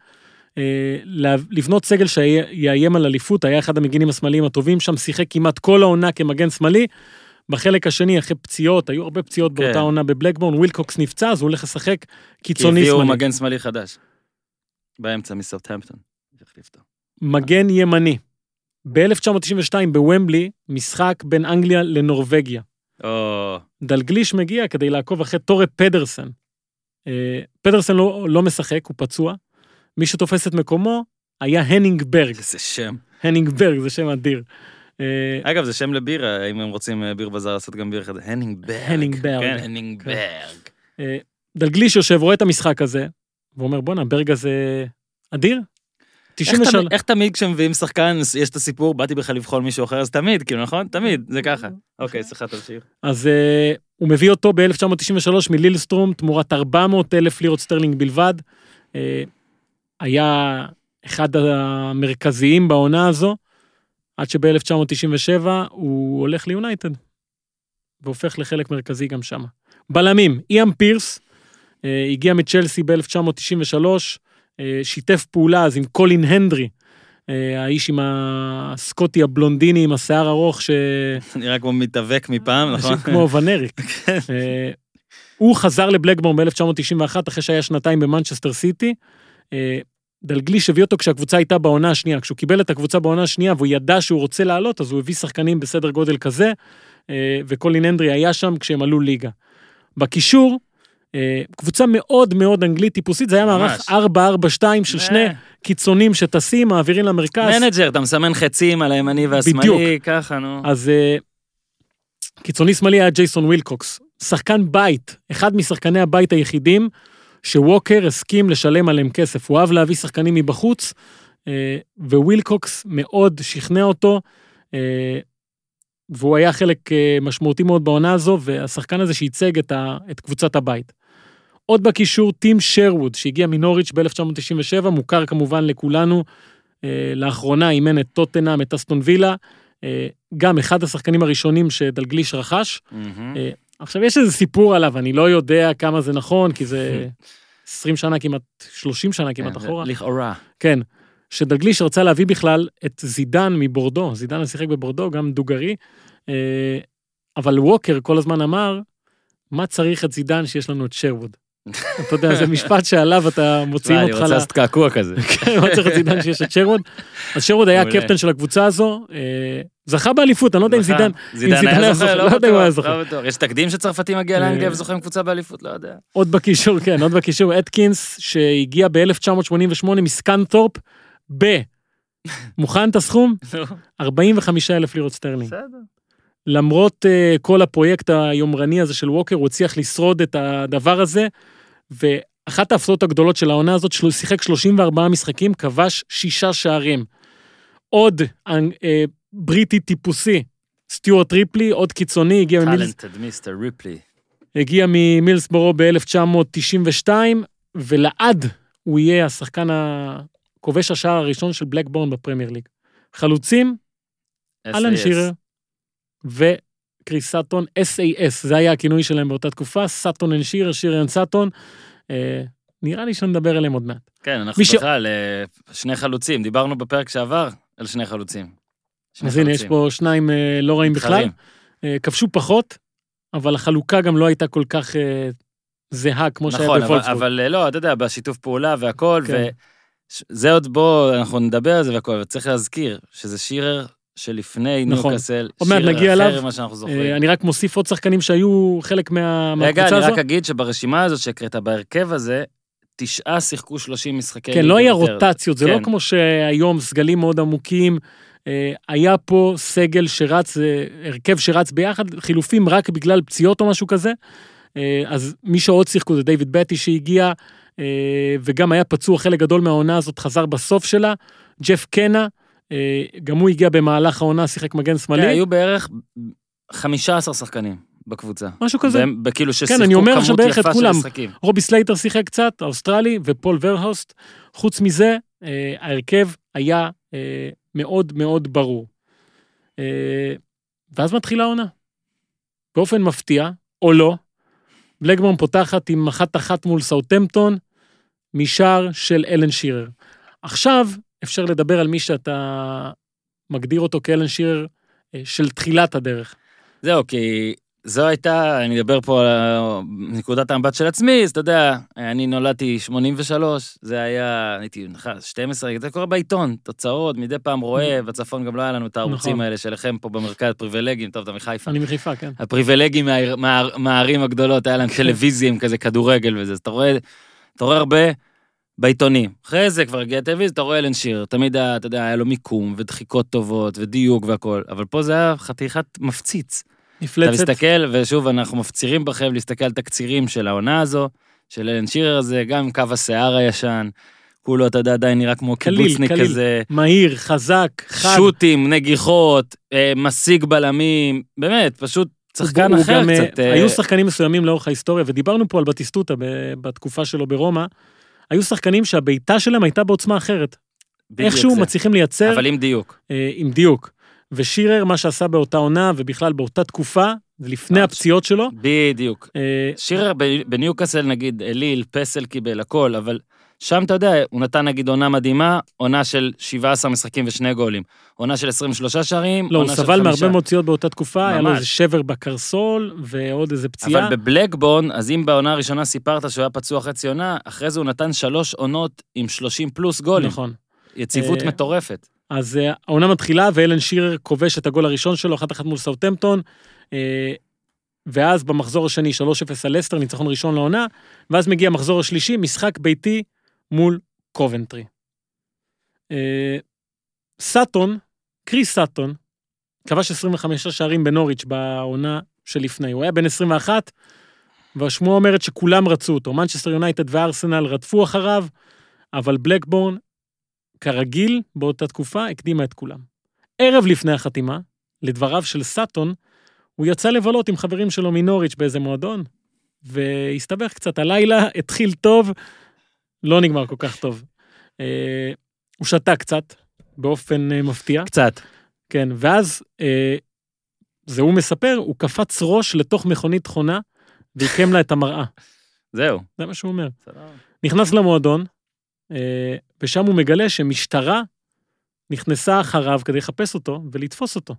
לבנות סגל שיאיים על אליפות, היה אחד המגינים השמאליים הטובים, שם שיחק כמעט כל העונה כמגן שמאלי, בחלק השני, אחרי פציעות, היו הרבה פציעות באותה עונה בבלקבורן, ווילקוקס נפצע, אז הוא הולך לשחק קיצוני שמאלי. כי הביאו מגן שמאלי חדש, באמצע מסאות'המפטון. מגן ימני. ב-אלף תשע מאות תשעים ושתיים בוומבלי, משחק בין אנגליה לנורווגיה. דלגליש מגיע כדי לעקוב אחרי טורי פדרסן. פדרסן לא משחק, הוא פצוע. מי שתופס את מקומו היה הנינג ברג. זה שם. הנינג ברג, זה שם אדיר. אגב, זה שם לבירה, אם הם רוצים ביר בזר לעשות גם ביר אחד, הנינג ברג. הנינג ברג. כן, הנינג ברג. דלגליש יושב, רואה את המשחק הזה, ואומר, בוא'נה, ברג הזה אדיר. איך תמיד כשמביאים שחקן, יש את הסיפור, באתי בכלל לבחון מישהו אחר, אז תמיד, כאילו, נכון? תמיד, זה ככה. אוקיי, סליחה, תמשיך. אז הוא מביא אותו ב-אלף תשע מאות תשעים ושלוש מלילסטרום, תמורת ארבע מאות אלף לירות סטרלינג בלבד. היה אחד המרכזיים בעונה הזו. עד שב-אלף תשע מאות תשעים ושבע הוא הולך ליונייטד, והופך לחלק מרכזי גם שם. בלמים, איאן פירס, אה, הגיע מצ'לסי ב-אלף תשע מאות תשעים ושלוש, אה, שיתף פעולה אז עם קולין הנדרי, אה, האיש עם הסקוטי הבלונדיני, עם השיער ארוך, ש... נראה כמו מתאבק מפעם, נכון? כמו ונריק. אה, הוא חזר לבלקבורן ב-אלף תשע מאות תשעים ואחת, אחרי שהיה שנתיים במנצ'סטר סיטי, אה, דלגליש הביא אותו כשהקבוצה הייתה בעונה השנייה, כשהוא קיבל את הקבוצה בעונה השנייה, והוא ידע שהוא רוצה לעלות, אז הוא הביא שחקנים בסדר גודל כזה, וקולין הנדרי היה שם כשהם עלו ליגה. בקישור, קבוצה מאוד מאוד אנגלית טיפוסית, זה היה מערך ארבע ארבע שתיים של שני קיצונים שטסים, מעבירים למרכז. מנג'ר, אתה מסמן חצים על הימני והשמאלי, ככה, נו. אז קיצוני שמאלי היה ג'ייסון ווילקוקס, שחקן בית, אחד משחקני הבית היחידים, שווקר הסכים לשלם עליהם כסף, הוא אהב להביא שחקנים מבחוץ, ווילקוקס מאוד שכנע אותו, והוא היה חלק משמעותי מאוד בעונה הזו, והשחקן הזה שייצג את קבוצת הבית. עוד בקישור, טים שרווד, שהגיע מנוריץ' ב-אלף תשע מאות תשעים ושבע, מוכר כמובן לכולנו, לאחרונה אימן את טוטנהאם, את אסטון וילה, גם אחד השחקנים הראשונים שדלגליש רכש, עכשיו, יש איזה סיפור עליו, אני לא יודע כמה זה נכון, כי זה עשרים שנה כמעט, שלושים שנה כמעט אחורה. לכאורה. כן, שדלגליש רצה להביא בכלל את זידן מבורדו, זידן שיחק בבורדו, גם דוגרי, אבל ווקר כל הזמן אמר, מה צריך את זידן שיש לנו את שרווד? אתה יודע, זה משפט שעליו אתה מוציאים אותך... אני רוצה לעשות קעקוע כזה. כן, מה צריך את זידן שיש את שרווד? אז שרווד היה הקפטן של הקבוצה הזו, זכה באליפות, אני לא יודע אם זידן... זידן היה זוכה, לא יודע אם היה זוכה. יש תקדים שצרפתי מגיע לאנגליה וזוכה עם קבוצה באליפות, לא יודע. עוד בקישור, כן, עוד בקישור, אטקינס, שהגיע ב-אלף תשע מאות שמונים ושמונה מסקנטורפ, ב... מוכן את הסכום? ארבעים וחמישה אלף לירות סטרלינג. בסדר. למרות כל הפרויקט היומרני הזה של ווקר, הוא הצליח לשרוד את הדבר הזה, ואחת ההפתעות הגדולות של העונה הזאת, שיחק שלושים וארבעה משחקים, כבש שישה שערים. עוד בריטי טיפוסי, סטיוארט ריפלי, עוד קיצוני, הגיע ממילס... טלנטד מיסטר ריפלי. הגיע ממילסבורו ב-אלף תשע מאות תשעים ושתיים, ולעד הוא יהיה השחקן הכובש השער הראשון של בלקבורן בפרמייר ליג. חלוצים, אלן שירר, וקריס סאטון, אס איי אס, זה היה הכינוי שלהם באותה תקופה, סאטון אין שירר, שירר אין סאטון, נראה לי שנדבר עליהם עוד מעט. כן, אנחנו בכלל, שני חלוצים, דיברנו בפרק שעבר על שני חלוצים. אז הנה, יש פה שניים לא רעים בכלל, כבשו פחות, אבל החלוקה גם לא הייתה כל כך זהה כמו שהיה בפולקסבורג. נכון, אבל לא, אתה יודע, בשיתוף פעולה והכל, וזה עוד בו, אנחנו נדבר על זה והכל, אבל צריך להזכיר שזה שירר שלפני נוקאסל, שירר אחר ממה שאנחנו זוכרים. אני רק מוסיף עוד שחקנים שהיו חלק מהקבוצה הזו. רגע, אני רק אגיד שברשימה הזאת שהקראת בהרכב הזה, תשעה שיחקו שלושים משחקי... כן, לא היה רוטציות, זה לא כמו שהיום סגלים מאוד עמוקים, היה פה סגל שרץ, הרכב שרץ ביחד, חילופים רק בגלל פציעות או משהו כזה, אז מי שעוד שיחקו זה דיוויד בטי שהגיע, וגם היה פצוע חלק גדול מהעונה הזאת, חזר בסוף שלה, ג'ף קנה, גם הוא הגיע במהלך העונה, שיחק מגן שמאלי. היו בערך חמישה עשר שחקנים. בקבוצה. משהו כזה. בכאילו ששיחקו כמות יפה של משחקים. כן, אני אומר שבערך את כולם. רובי סלייטר שיחק קצת, האוסטרלי, ופול ורהוסט. חוץ מזה, אה, ההרכב היה אה, מאוד מאוד ברור. אה, ואז מתחילה העונה. באופן מפתיע, או לא, בלקבורן פותחת עם אחת אחת מול סאוטהמפטון, משער של אלן שירר. עכשיו, אפשר לדבר על מי שאתה מגדיר אותו כאלן שירר אה, של תחילת הדרך. זהו, כי... זו הייתה, אני אדבר פה על נקודת המבט של עצמי, אז אתה יודע, אני נולדתי שמונים ושלוש, זה היה, הייתי שתים עשרה, זה קורה בעיתון, תוצאות, מדי פעם רואה, בצפון גם לא היה לנו את הערוצים האלה שלכם פה במרכז, פריבילגים, טוב, אתה מחיפה. אני מחיפה, כן. הפריבילגים מהערים הגדולות, היה להם טלוויזיים כזה, כדורגל וזה, אז אתה רואה, אתה רואה הרבה בעיתונים. אחרי זה כבר הגיע טלוויזיה, אתה רואה אלן שיר, תמיד אתה יודע, היה לו מיקום ודחיקות טובות ודיוק והכל, אבל פה זה היה חתיכת מפציץ. אתה מסתכל, ושוב, אנחנו מפצירים בכם להסתכל על תקצירים של העונה הזו, של אלן שירר הזה, גם קו השיער הישן, כולו, אתה יודע, עדיין נראה כמו קיבוצניק כזה. מהיר, חזק, חד. שוטים, נגיחות, משיג בלמים, באמת, פשוט שחקן אחר קצת. היו שחקנים מסוימים לאורך ההיסטוריה, ודיברנו פה על בטיסטוטה בתקופה שלו ברומא, היו שחקנים שהביתה שלהם הייתה בעוצמה אחרת. איכשהו מצליחים לייצר... אבל עם דיוק. עם דיוק. ושירר, מה שעשה באותה עונה, ובכלל באותה תקופה, לפני הפציעות שלו. בדיוק. שירר בניוקאסל, נגיד, אליל, פסל קיבל, הכל, אבל שם, אתה יודע, הוא נתן, נגיד, עונה מדהימה, עונה של שבעה עשר משחקים ושני גולים. עונה של עשרים ושלושה שערים, עונה של חמישה. לא, הוא סבל מהרבה מוציאות באותה תקופה, היה לו איזה שבר בקרסול, ועוד איזה פציעה. אבל בבלקבורן, אז אם בעונה הראשונה סיפרת שהוא היה פצוע חצי עונה, אחרי זה הוא נתן שלוש עונות עם שלושים פלוס גולים. נכון. יציבות מטורפת. אז העונה מתחילה, ואלן שירר כובש את הגול הראשון שלו, אחת אחת מול סאוטהמפטון, ואז במחזור השני, שלוש אפס על לסטר, ניצחון ראשון לעונה, ואז מגיע המחזור השלישי, משחק ביתי מול קובנטרי. סאטון, קריס סאטון, כבש עשרים וחמישה שערים בנוריץ' בעונה שלפני, הוא היה בן עשרים ואחת, והשמועה אומרת שכולם רצו אותו, מנצ'סטר יונייטד וארסנל רדפו אחריו, אבל בלקבורן, כרגיל, באותה תקופה, הקדימה את כולם. ערב לפני החתימה, לדבריו של סאטון, הוא יצא לבלות עם חברים שלו מנוריץ' באיזה מועדון, והסתבך קצת הלילה, התחיל טוב, לא נגמר כל כך טוב. אה, הוא שתה קצת, באופן אה, מפתיע. קצת. כן, ואז, אה, זה הוא מספר, הוא קפץ ראש לתוך מכונית חונה, והקם לה את המראה. זהו. זה מה שהוא אומר. סלם. נכנס למועדון, ושם הוא מגלה שמשטרה נכנסה אחריו כדי לחפש אותו ולתפוס אותו.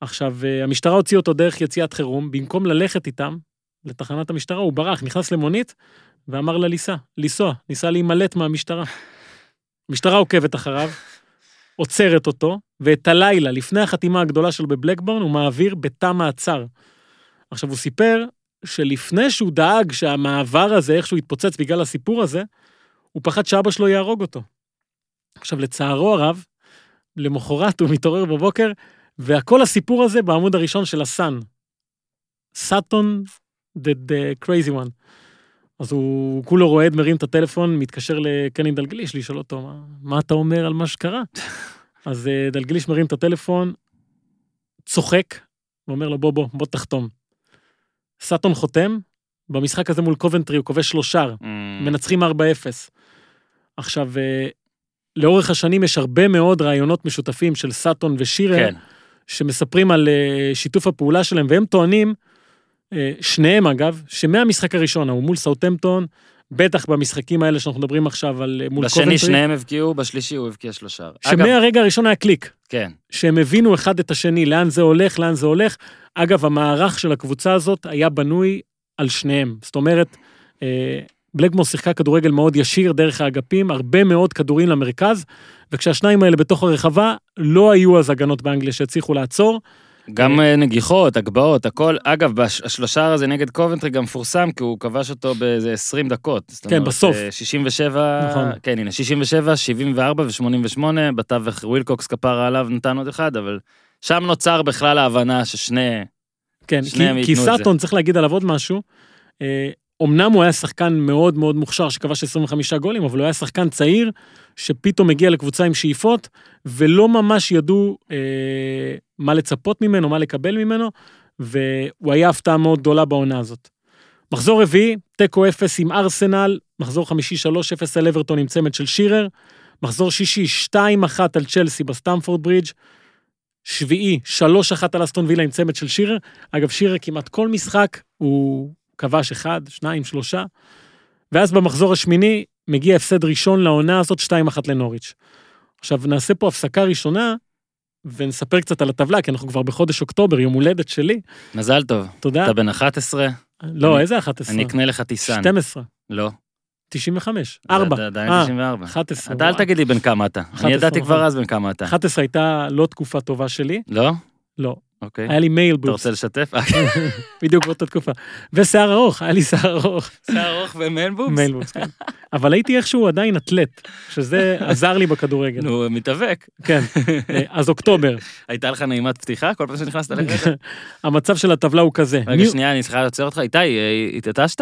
עכשיו, המשטרה הוציא אותו דרך יציאת חירום, במקום ללכת איתם לתחנת המשטרה, הוא ברח, נכנס למונית, ואמר לה ליסה, ליסוע, ניסה להימלט מהמשטרה. המשטרה עוקבת אחריו, עוצרת אותו, ואת הלילה, לפני החתימה הגדולה שלו בבלקבורן, הוא מעביר בתא מעצר. עכשיו, הוא סיפר שלפני שהוא דאג שהמעבר הזה, איכשהו התפוצץ בגלל הסיפור הזה, הוא פחד שאבא שלו יהרוג אותו. עכשיו, לצערו הרב, למחרת הוא מתעורר בבוקר, והכל הסיפור הזה בעמוד הראשון של הסאן. סאטון, the, the crazy one. אז הוא כולו רועד, מרים את הטלפון, מתקשר לקני דלגליש, לשאול אותו, מה, מה אתה אומר על מה שקרה? אז דלגליש מרים את הטלפון, צוחק, ואומר לו, בוא בוא, בוא תחתום. סאטון חותם, במשחק הזה מול קובנטרי, הוא כובש שלושה, מנצחים ארבע אפס. עכשיו, לאורך השנים יש הרבה מאוד רעיונות משותפים של סאטון ושירר, כן. שמספרים על שיתוף הפעולה שלהם, והם טוענים, שניהם אגב, שמהמשחק הראשון, הוא מול סאוטהמפטון, בטח במשחקים האלה שאנחנו מדברים עכשיו על מול קובנטרי. בשני שניהם הבקיעו, בשלישי הוא הבקיע שלושה. שמהרגע הראשון היה קליק. כן. שהם הבינו אחד את השני, לאן זה הולך, לאן זה הולך. אגב, המערך של הקבוצה הזאת היה בנוי על שניהם. זאת אומרת, בלגמוס שיחקה כדורגל מאוד ישיר דרך האגפים, הרבה מאוד כדורים למרכז, וכשהשניים האלה בתוך הרחבה, לא היו אז הגנות באנגליה שהצליחו לעצור. גם נגיחות, הגבעות, הכל. אגב, השלושה הזה נגד קובנטרי גם פורסם, כי הוא כבש אותו באיזה עשרים דקות. כן, בסוף. שישים ושבע, נכון. כן, הנה, שישים ושבע, שבעים וארבע ו-שמונים ושמונה, בתווך ווילקוקס כפרה עליו, נתן עוד אחד, אבל שם נוצר בכלל ההבנה ששני... כן, כי סאטון, צריך להגיד עליו עוד משהו, אמנם הוא היה שחקן מאוד מאוד מוכשר, שכבש עשרים וחמישה גולים, אבל הוא היה שחקן צעיר, שפתאום הגיע לקבוצה עם שאיפות, ולא ממש ידעו אה, מה לצפות ממנו, מה לקבל ממנו, והוא היה הפתעה מאוד גדולה בעונה הזאת. מחזור רביעי, טקו אפס עם ארסנל, מחזור חמישי שלוש אפס על אברטון עם צמד של שירר, מחזור שישי שתיים אחת על צ'לסי בסטמפורד ברידג', שביעי שלוש אחת על אסטון וילה עם צמד של שירר, אגב שירר כמעט כל משחק הוא... כבש אחד, שניים, שלושה, ואז במחזור השמיני מגיע הפסד ראשון לעונה הזאת, שתיים אחת לנוריץ'. עכשיו נעשה פה הפסקה ראשונה, ונספר קצת על הטבלה, כי אנחנו כבר בחודש אוקטובר, יום הולדת שלי. מזל טוב. תודה. אתה בן אחת עשרה? לא, איזה אחת עשרה? אני אקנה לך טיסן. שתים עשרה? לא. תשעים וחמש, ארבע. זה עדיין תשעים וארבע. אחת עשרה. אתה אל תגיד לי בן כמה אתה. אני ידעתי כבר אז בן כמה אתה. אחת עשרה הייתה לא תקופה טובה שלי. לא? לא. אוקיי. היה לי מייל בוס. אתה רוצה לשתף? בדיוק באותה תקופה. ושיער ארוך, היה לי שיער ארוך. שיער ארוך ומייל בוס? מייל בוס, כן. אבל הייתי איכשהו עדיין אטלט, שזה עזר לי בכדורגל. נו, מתאבק. כן, אז אוקטובר. הייתה לך נעימת פתיחה כל פעם שנכנסת לרגע? המצב של הטבלה הוא כזה. רגע, שנייה, אני צריכה לצער אותך. איתי, התעטשת?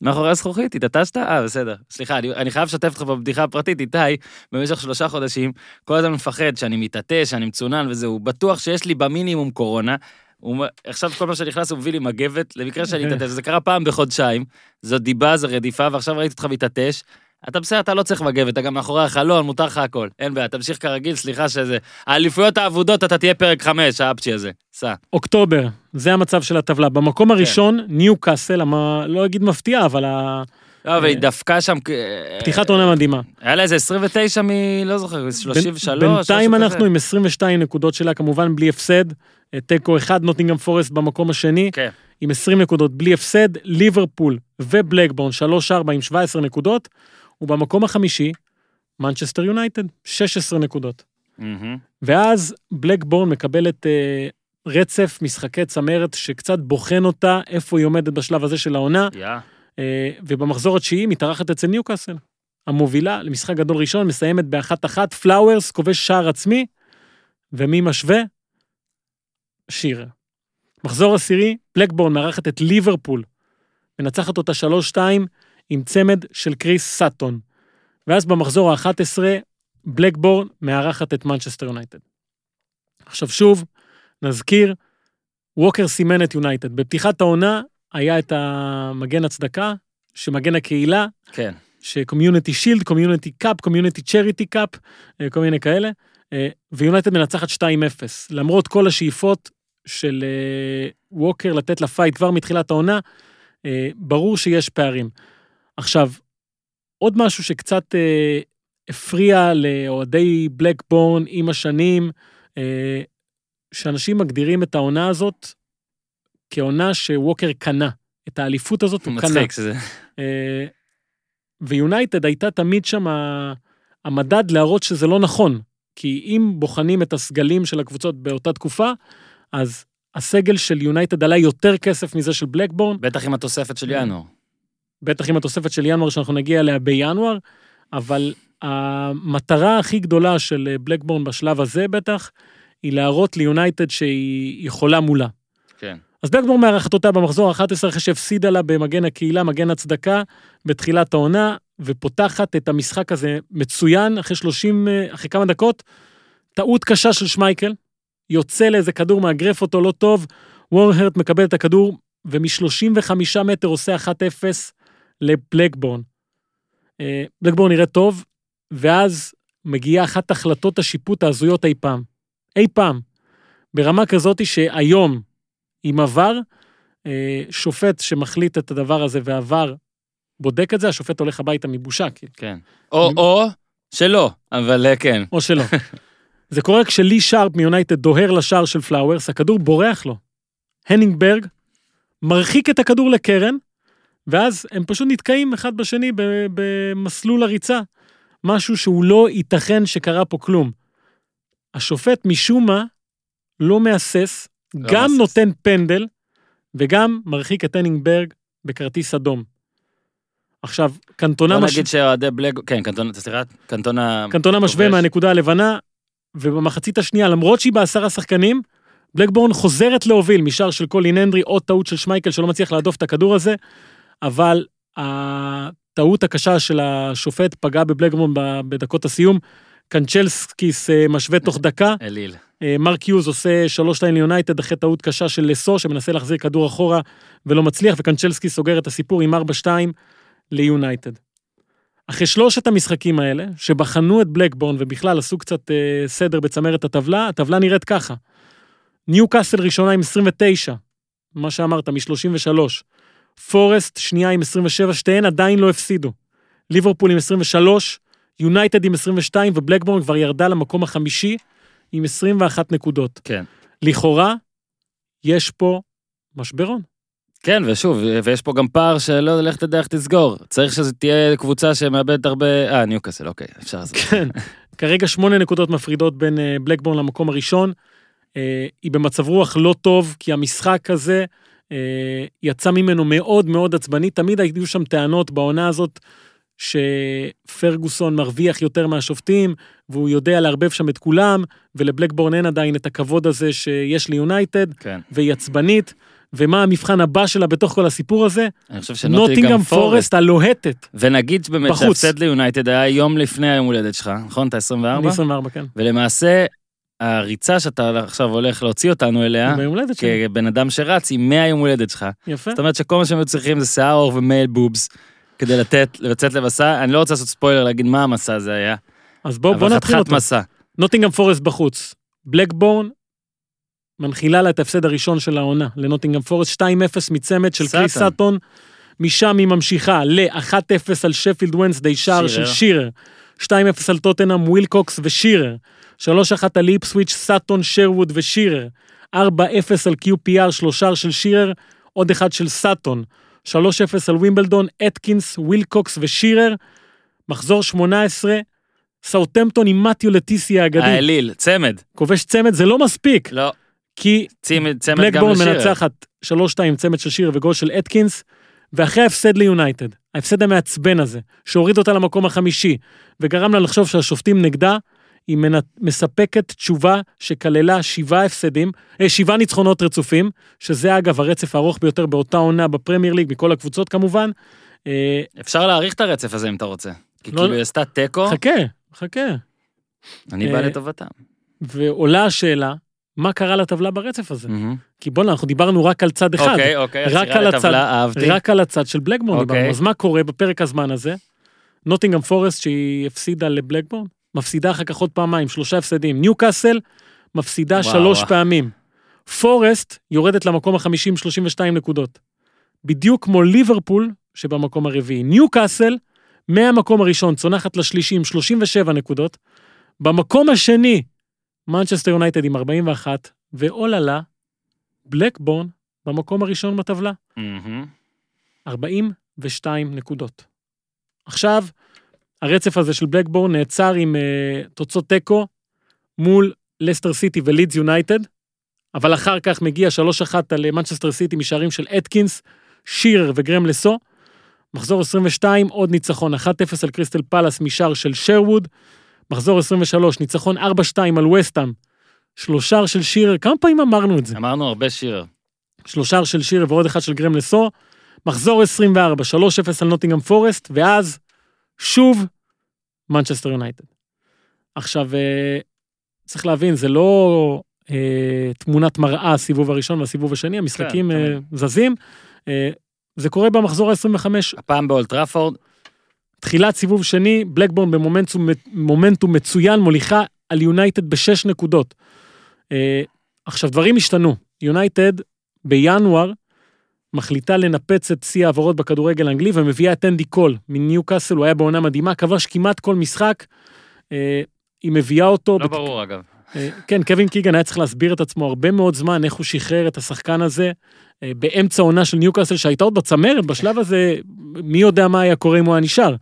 מאחורי הזכוכית, התעטשת? אה, בסדר. סליחה, אני, אני חייב לשתף לך בבדיחה הפרטית, איתי, במשך שלושה חודשים, כל הזמן מפחד שאני מתעטש, שאני מצונן וזה, הוא בטוח שיש לי במינימום קורונה, הוא, עכשיו כל פעם שאני נכנס הוא מביא לי מגבת, למקרה שאני מתעטש, זה קרה פעם בחודשיים, זו דיבה, זו רדיפה, ועכשיו ראיתי אותך מתעטש, אתה בסדר, אתה לא צריך מגבת, אתה גם מאחורי החלון, מותר לך הכל, אין בעיה, תמשיך כרגיל, סליחה שזה, האליפויות העבודות, אתה תהיה פרק חמש, האפצ'י הזה, סע. אוקטובר, זה המצב של הטבלה, במקום הראשון, ניו קאסל, לא אגיד מפתיע, אבל... לא, והיא דווקא שם... פתיחת עונה מדהימה. היה לה איזה עשרים ותשע מ... לא זוכר, שלושים ושלוש... בינתיים אנחנו עם עשרים ושתיים נקודות שלה, כמובן בלי הפסד, טקו אחד, נוטינגהאם פורסט במקום השני, עם עשרים נקודות בלי הפסד, ליברפול ובלקבורן שלוש ארבע עם שבע עשרה נקודות, ובמקום החמישי, מנצ'סטר יונייטד, שש עשרה נקודות. Mm-hmm. ואז בלקבורן מקבלת אה, רצף משחקי צמרת, שקצת בוחן אותה, איפה היא עומדת בשלב הזה של העונה, yeah. אה, ובמחזור התשיעי מתארחת אצל ניוקאסל. המובילה למשחק גדול ראשון, מסיימת באחת אחת, פלאוורס, כובש שער עצמי, ומי משווה? שירה. מחזור עשירי, בלקבורן מארחת את ליברפול, מנצחת אותה שלוש שתיים, עם צמד של קריס סאטון. ואז במחזור ה-אחת עשרה, בלקבורן מארחת את מנצ'סטר יונייטד. עכשיו שוב, נזכיר, ווקר סימן את יונייטד. בפתיחת העונה היה את המגן הצדקה, שמגן הקהילה, כן. שקומיוניטי שילד, קומיוניטי קאפ, קומיוניטי צ'ריטי קאפ, כל מיני כאלה, ויונייטד מנצחת שתיים אפס. למרות כל השאיפות של ווקר לתת לפייט כבר מתחילת העונה, ברור שיש פערים. עכשיו, עוד משהו שקצת אה, הפריע לאוהדי בלקבורן עם השנים, אה, שאנשים מגדירים את העונה הזאת כעונה שווקר קנה. את האליפות הזאת הוא קנה. מצחיק שזה. אה, ויונייטד הייתה תמיד שם המדד להראות שזה לא נכון, כי אם בוחנים את הסגלים של הקבוצות באותה תקופה, אז הסגל של יונייטד עלה יותר כסף מזה של בלקבורן. בטח עם התוספת של ינואר. בטח עם התוספת של ינואר שאנחנו נגיע אליה בינואר, אבל המטרה הכי גדולה של בלקבורן בשלב הזה בטח, היא להראות ליונייטד שהיא יכולה מולה. כן. אז בלקבורן מארחת אותה במחזור ה-אחת עשרה, אחרי שהפסידה לה במגן הקהילה, מגן הצדקה, בתחילת העונה, ופותחת את המשחק הזה מצוין, אחרי שלושים, אחרי כמה דקות, טעות קשה של שמייקל, יוצא לאיזה כדור, מאגרף אותו לא טוב, וורהרט מקבל את הכדור, ומשלושים וחמישה מטר עושה אחת אפס לבלקבורן. בלקבורן נראה טוב, ואז מגיעה אחת החלטות השיפוט ההזויות אי פעם. אי פעם. ברמה כזאת שהיום, עם עבר, שופט שמחליט את הדבר הזה ועבר, בודק את זה, השופט הולך הביתה מבושה. כן. או, או, שלא, אבל כן. או שלא. זה קורה כשלי שרפ מיונייטד דוהר לשער של פלאוורס, הכדור בורח לו. הנינגברג מרחיק את הכדור לקרן, ואז הם פשוט נתקעים אחד בשני במסלול הריצה. משהו שהוא לא ייתכן שקרה פה כלום. השופט משום מה לא מאסס, לא גם מאסס. נותן פנדל, וגם מרחיק את הנינגברג בכרטיס אדום. עכשיו, קנטונה... בוא נגיד מש... שעדי בלג... כן, קנטונה... קנטונה... קנטונה משווה מהנקודה הלבנה, ובמחצית השנייה, למרות שהיא בעשר השחקנים, בלקבורן חוזרת להוביל משאר של קולין הנדרי, עוד טעות של שמייקל שלא מצליח להדוף את הכדור הזה, אבל הטעות הקשה של השופט פגעה בבלקבורן בדקות הסיום, קנצ'לסקיס משווה תוך דקה, אליל. מרק יוז עושה שלוש שתיים ליונייטד אחרי טעות קשה של לסו, שמנסה להחזיר כדור אחורה ולא מצליח, וקנצ'לסקיס סוגר את הסיפור עם ארבע שתיים ליונייטד. אחרי שלושת המשחקים האלה, שבחנו את בלקבורן, ובכלל עשו קצת אה, סדר בצמרת הטבלה, הטבלה נראית ככה. ניו קאסל ראשונה עם עשרים ותשע, מה שאמרת, מ-שלושים ושלוש. פורסט שנייה עם עשרים ושבע, שתיהן עדיין לא הפסידו. ליברפול עם עשרים ושלוש, יונייטד עם עשרים ושתיים, ובלקבורן כבר ירדה למקום החמישי, עם עשרים ואחת נקודות. כן. לכאורה, יש פה משברון. כן, ושוב, ויש פה גם פער שלא ללכת לדרך תסגור. צריך שזה תהיה קבוצה שמאבדת הרבה... אה, ניוקאסל, אוקיי, אפשר לעזור. כן, כרגע שמונה נקודות מפרידות בין בלקבורן למקום הראשון. היא במצב רוח לא טוב, כי המשחק הזה יצא ממנו מאוד מאוד עצבני. תמיד היו שם טענות בעונה הזאת, שפרגוסון מרוויח יותר מהשופטים, והוא יודע להרבב שם את כולם, ולבלקבורן אין עדיין את הכבוד הזה שיש ליונייטד, והיא עצבנית. ומה המבחן הבא שלה בתוך כל הסיפור הזה? אני חושב שנוטינגהאם פורסט הלוהטת. ונגיד באמת שהפסד ליונייטד היה יום לפני היום הולדת שלך, נכון? אתה עשרים וארבע? אני עשרים וארבע, כן. ולמעשה, הריצה שאתה עכשיו הולך להוציא אותנו אליה, כבן אדם שרץ, היא מהיום הולדת שלך. יפה. זאת אומרת שכל מה שהם צריכים זה שיער אור ומייל בובס, כדי לתת, לבצעת לבסה. אני לא רוצה לעשות ספוילר, להגיד מה המסע הזה היה. אז בואו, בואו נתחיל אותו. נוטינגהאם פורסט בחוץ. בלקבורן מנחילה לה את ההפסד הראשון של העונה, לנוטינגהאם פורסט, שתיים אפס מצמד של קריס סאטון, משם היא ממשיכה ל-אחת אפס על שפילד ונסדיי, שער של שירר, שתיים אפס על טוטנהאם, ווילקוקס ושירר, שלוש אחת על איפסוויץ', סאטון, שרווד ושירר, ארבע אפס על קיו פי אר, שלוש שער של שירר, עוד אחד של סאטון, שלוש אפס על ווימבלדון, אתקינס, ווילקוקס ושירר, מחזור שמונה עשרה, סאוטהמפטון עם מתיו לטיסי האגדי. האליל, צמד. כובש צמד, זה לא מספיק. לא. כי בלקבורן מנצחת שלוש שתיים צמד של שיר וגול של אתקינס, ואחרי ההפסד ליונייטד, ההפסד המעצבן הזה, שהוריד אותה למקום החמישי, וגרם לה לחשוב שהשופטים נגדה, היא מספקת תשובה שכללה שבעה הפסדים, שבעה ניצחונות רצופים, שזה אגב הרצף הארוך ביותר באותה עונה בפרמייר ליג, מכל הקבוצות כמובן. אפשר להאריך את הרצף הזה אם אתה רוצה, כי כאילו היא עשתה טקו. חכה, חכה. אני בא לטובתם. ועולה השאלה, מה קרה לטבלה ברצף הזה? כי בואו, אנחנו דיברנו רק על צד אחד. אוקיי, אוקיי, השירה לטבלה, אהבתי. רק על הצד של בלקבורן דיברנו. אז מה קורה בפרק הזמן הזה? נוטינגהאם פורסט שהיא הפסידה לבלקבורן, מפסידה אחר כך עוד פעמיים, שלושה הפסדים. ניו קאסל מפסידה שלוש פעמים. פורסט יורדת למקום החמישים, שלושים ושתיים נקודות. בדיוק כמו ליברפול, שבמקום הרביעי. ניו קאסל, מהמקום הראשון, צונחת לשלישים, שלושים ושבע נקודות. במקום השני, מנצ'סטר יונייטד עם ארבעים ואחת, ואוללה, בלקבורן, במקום הראשון בטבלה. ארבעים ושתיים נקודות. עכשיו, הרצף הזה של בלקבורן נעצר עם uh, תוצאות טקו, מול לסטר סיטי ולידס יונייטד, אבל אחר כך מגיע שלוש אחת על מנצ'סטר סיטי משערים של אתקינס, שיר וגרם לסו, מחזור עשרים ושתיים, עוד ניצחון, אחת אפס על קריסטל פלאס משער של שרווד, מחזור עשרים ושלוש, ניצחון ארבע שתיים על וסטאם, שלושר של שירר, כמה פעמים אמרנו את זה? אמרנו הרבה שירר. שלושר של שירר ועוד אחד של גרם לסו, מחזור עשרים וארבע, שלוש אפס על נוטינגהאם פורסט, ואז שוב, מנצ'סטר יונייטד. עכשיו, צריך להבין, זה לא אה, תמונת מראה, הסיבוב הראשון והסיבוב השני, המשחקים כן, אה, זזים, אה, זה קורה במחזור ה-עשרים וחמש. הפעם באולד טראפורד. תחילת סיבוב שני, בלקבורן במומנטום מומנטום מצוין, מוליכה על יונייטד בשש נקודות. אה, עכשיו, דברים השתנו. יונייטד בינואר מחליטה לנפץ את צי העברות בכדורגל האנגלי, ומביאה את אנדי קול מניו קאסל, הוא היה בעונה מדהימה, כבש כמעט כל משחק, אה, היא מביאה אותו... לא בת... ברור אגב. אה, כן, קווין קיגן היה צריך להסביר את עצמו הרבה מאוד זמן, איך הוא שחרר את השחקן הזה, אה, באמצע עונה של ניו קאסל, שהייתה עוד בצמרת, בשלב הזה, מי יודע מה היה קורה אם הוא היה נשאר.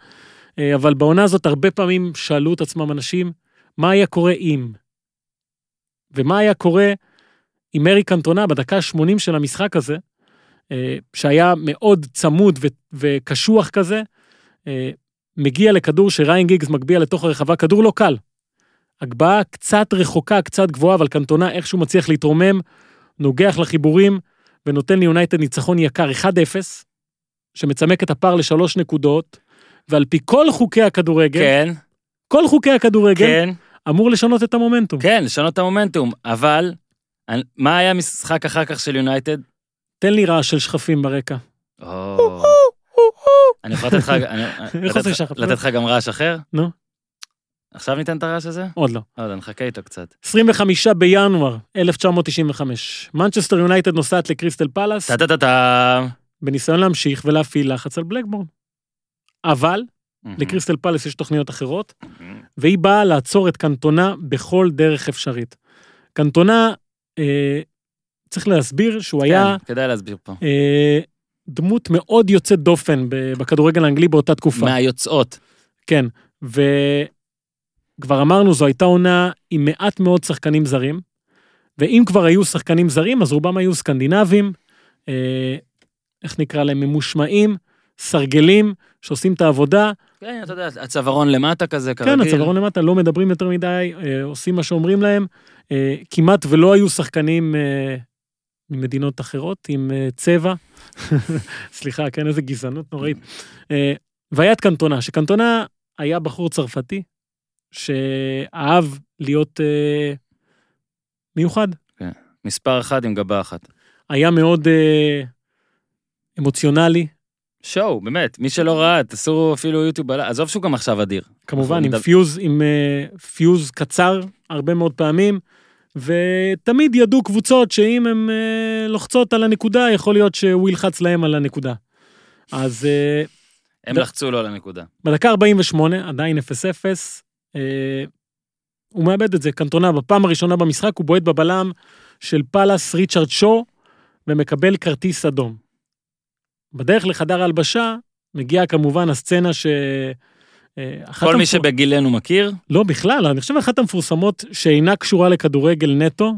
אה, אבל בעונה הזאת הרבה פעמים שאלו את עצמם אנשים, מה היה קורה אם? ומה היה קורה עם אריק קנטונה בדקה שמונים של המשחק הזה, שהיה מאוד צמוד וקשוח כזה, מגיע לכדור שריין גיגס מגביע לתוך הרחבה, כדור לא קל. הגבהה קצת רחוקה, קצת גבוהה, אבל קנטונה איכשהו מצליח להתרומם, נוגח לחיבורים, ונותן ליונייטד ניצחון יקר אחד אפס, שמצמק את הפער לשלוש נקודות, ועל פי כל חוקי הכדורגל, כן. כל חוקי הכדורגל, כן. אמור לשנות את המומנטום. כן, לשנות את המומנטום, אבל מה היה משחק אחר כך של יונייטד? תן לי רעש של שכפים ברקע. אני יכול לתת לך גם רעש אחר? נו. עכשיו ניתן את הרעש הזה? עוד לא. עוד, אני חכה איתו קצת. עשרים וחמישה בינואר אלף תשע מאות תשעים וחמש. מנצ'סטר יונייטד נוסעת לקריסטל פלאס. טה-טה-טה-טה. בניסיון להמשיך ולהפעיל לחץ על בלקבורן. אבל, לקריסטל פלאס יש תוכניות אחרות, והיא באה לעצור את קנטונה בכל דרך אפשרית. קנטונה... צריך להסביר שהוא כן, היה... כן, כדאי להסביר פה. אה, דמות מאוד יוצאת דופן בכדורגל האנגלי באותה תקופה. מהיוצאות. כן, וכבר אמרנו, זו הייתה עונה עם מעט מאוד שחקנים זרים, ואם כבר היו שחקנים זרים, אז רובם היו סקנדינבים, אה, איך נקרא להם, ממושמעים, סרגלים, שעושים את העבודה. כן, אתה יודע, הצווארון למטה כזה, כרגיל. כן, הצווארון למטה, לא מדברים יותר מדי, אה, עושים מה שאומרים להם, אה, כמעט ולא היו שחקנים... אה, ממדינות אחרות, עם צבע, סליחה, כן, איזה גזענות נוראית, והיה את קנטונה, שקנטונה היה בחור צרפתי, שאהב להיות מיוחד. כן, מספר אחד עם גבה אחת. היה מאוד אמוציונלי. שואו, באמת, מי שלא ראה, תעשו אפילו יוטיוב, עזוב שהוא גם עכשיו אדיר. כמובן, עם פיוז קצר, הרבה מאוד פעמים, ותמיד ידעו קבוצות שאם הן לוחצות על הנקודה, יכול להיות שהוא ילחץ להם על הנקודה. אז... הם לחצו לו על הנקודה. בדקה ארבעים ושמונה, עדיין אפס אפס, הוא מאבד את זה, קנטונה, בפעם הראשונה במשחק, הוא בועט בבלם של פלאס ריצ'רד שו, ומקבל כרטיס אדום. בדרך לחדר ההלבשה, מגיעה כמובן הסצנה ש... כל מי שבגילנו מכיר? לא, בכלל, אני חושב אחת המפורסמות שאינה קשורה לכדורגל נטו,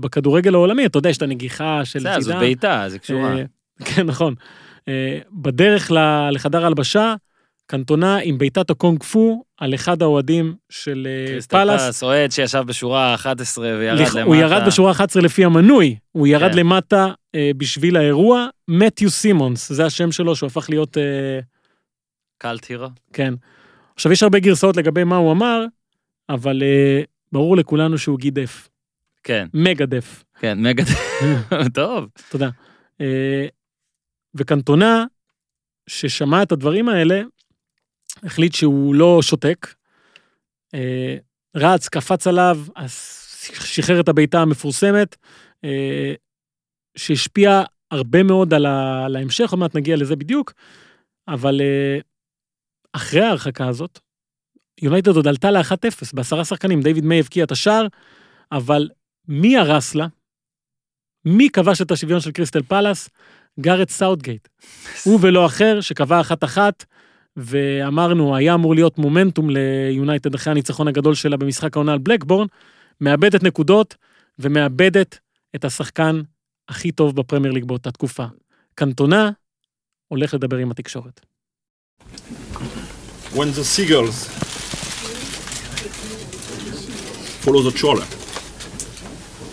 בכדורגל העולמי, אתה יודע, יש את הנגיחה של צידה. זו בעיטה, זה קשורה. כן, נכון. בדרך לחדר הלבשה, קנטונה עם בעיטת הקונג פו, על אחד האוהדים של פלאס. פלאס, אוהד שישב בשורה אחת עשרה וירד למטה. הוא ירד בשורה אחת עשרה לפי המנוי, הוא ירד למטה בשביל האירוע, מתיו סימונס, זה השם שלו, שהוא הפך להיות... קלט הירו. כן. עכשיו, יש הרבה גרסאות לגבי מה הוא אמר, אבל uh, ברור לכולנו שהוא גידף. כן. מגדף. כן, מגדף. טוב. תודה. Uh, וקנטונה, ששמע את הדברים האלה, החליט שהוא לא שותק, uh, רץ, קפץ עליו, שחרר את הביתה המפורסמת, uh, שהשפיע הרבה מאוד על, ה- על ההמשך, עוד מעט נגיע לזה בדיוק, אבל... Uh, אחרי ההרחקה הזאת, יונייטד עוד עלתה ל-אחת אפס, בעשרה שחקנים, דיוויד מיי הבקיע את השער, אבל מי הרס לה? מי כבש את השוויון של קריסטל פלאס? גארט סאות'גייט. הוא ולא אחר, שקבע אחת אחת, ואמרנו, היה אמור להיות מומנטום ליונייטד אחרי הניצחון הגדול שלה במשחק העונה על בלקבורן, מאבדת נקודות, ומאבדת את השחקן הכי טוב בפרמייר ליג באותה תקופה. קנטונה הולך לדבר עם התקשורת. When the seagulls follow the trawler,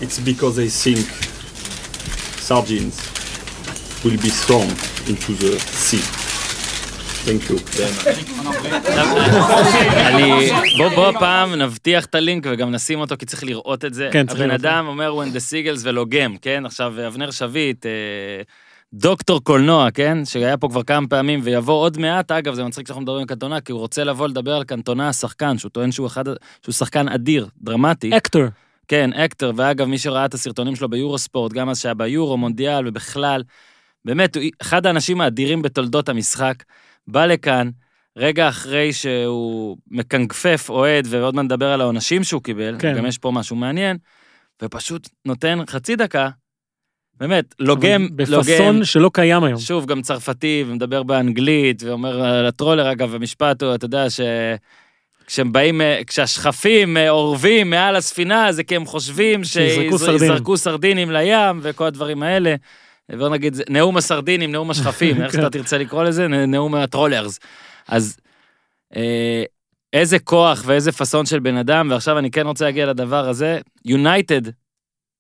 it's because they think sardines will be thrown into the sea. לינק שוק. בוא פעם נבטיח את הלינק וגם נשים אותו, כי צריך לראות את זה. הבן אדם אומר when the seagulls ולוגם, כן? עכשיו אבנר שביט, דוקטור קולנוע, כן? שהיה פה כבר כמה פעמים ויבוא עוד מעט, אגב זה מצחיק שאנחנו מדברים על קנטונה, כי הוא רוצה לבוא לדבר על קנטונה השחקן, שהוא טוען שהוא שחקן אדיר, דרמטי. אקטור. כן, אקטור, ואגב מי שראה את הסרטונים שלו ביורוספורט, גם אז שהיה ביורו, מונדיאל ובכלל, באמת, אחד האנשים האדירים בתולדות המשחק, בא לכאן, רגע אחרי שהוא מקנגפף אוהד, ועוד מה נדבר על העונשים שהוא קיבל, כן. גם יש פה משהו מעניין, ופשוט נותן חצי דקה, באמת, לוגם, בפסון לוגם, שלא קיים היום. שוב, גם צרפתי, ומדבר באנגלית, ואומר לטרולר, אגב, המשפט הוא, אתה יודע, ש... כשהם באים, כשהשכפים עורבים מעל הספינה, זה כי הם חושבים שיזרקו סרדינים לים, וכל הדברים האלה. בוא נגיד, נאום הסרדינים, נאום השכפים, איך אתה תרצה לקרוא לזה? נאום הטרולרס. אז איזה כוח ואיזה פסון של בן אדם, ועכשיו אני כן רוצה להגיע לדבר הזה, יונייטד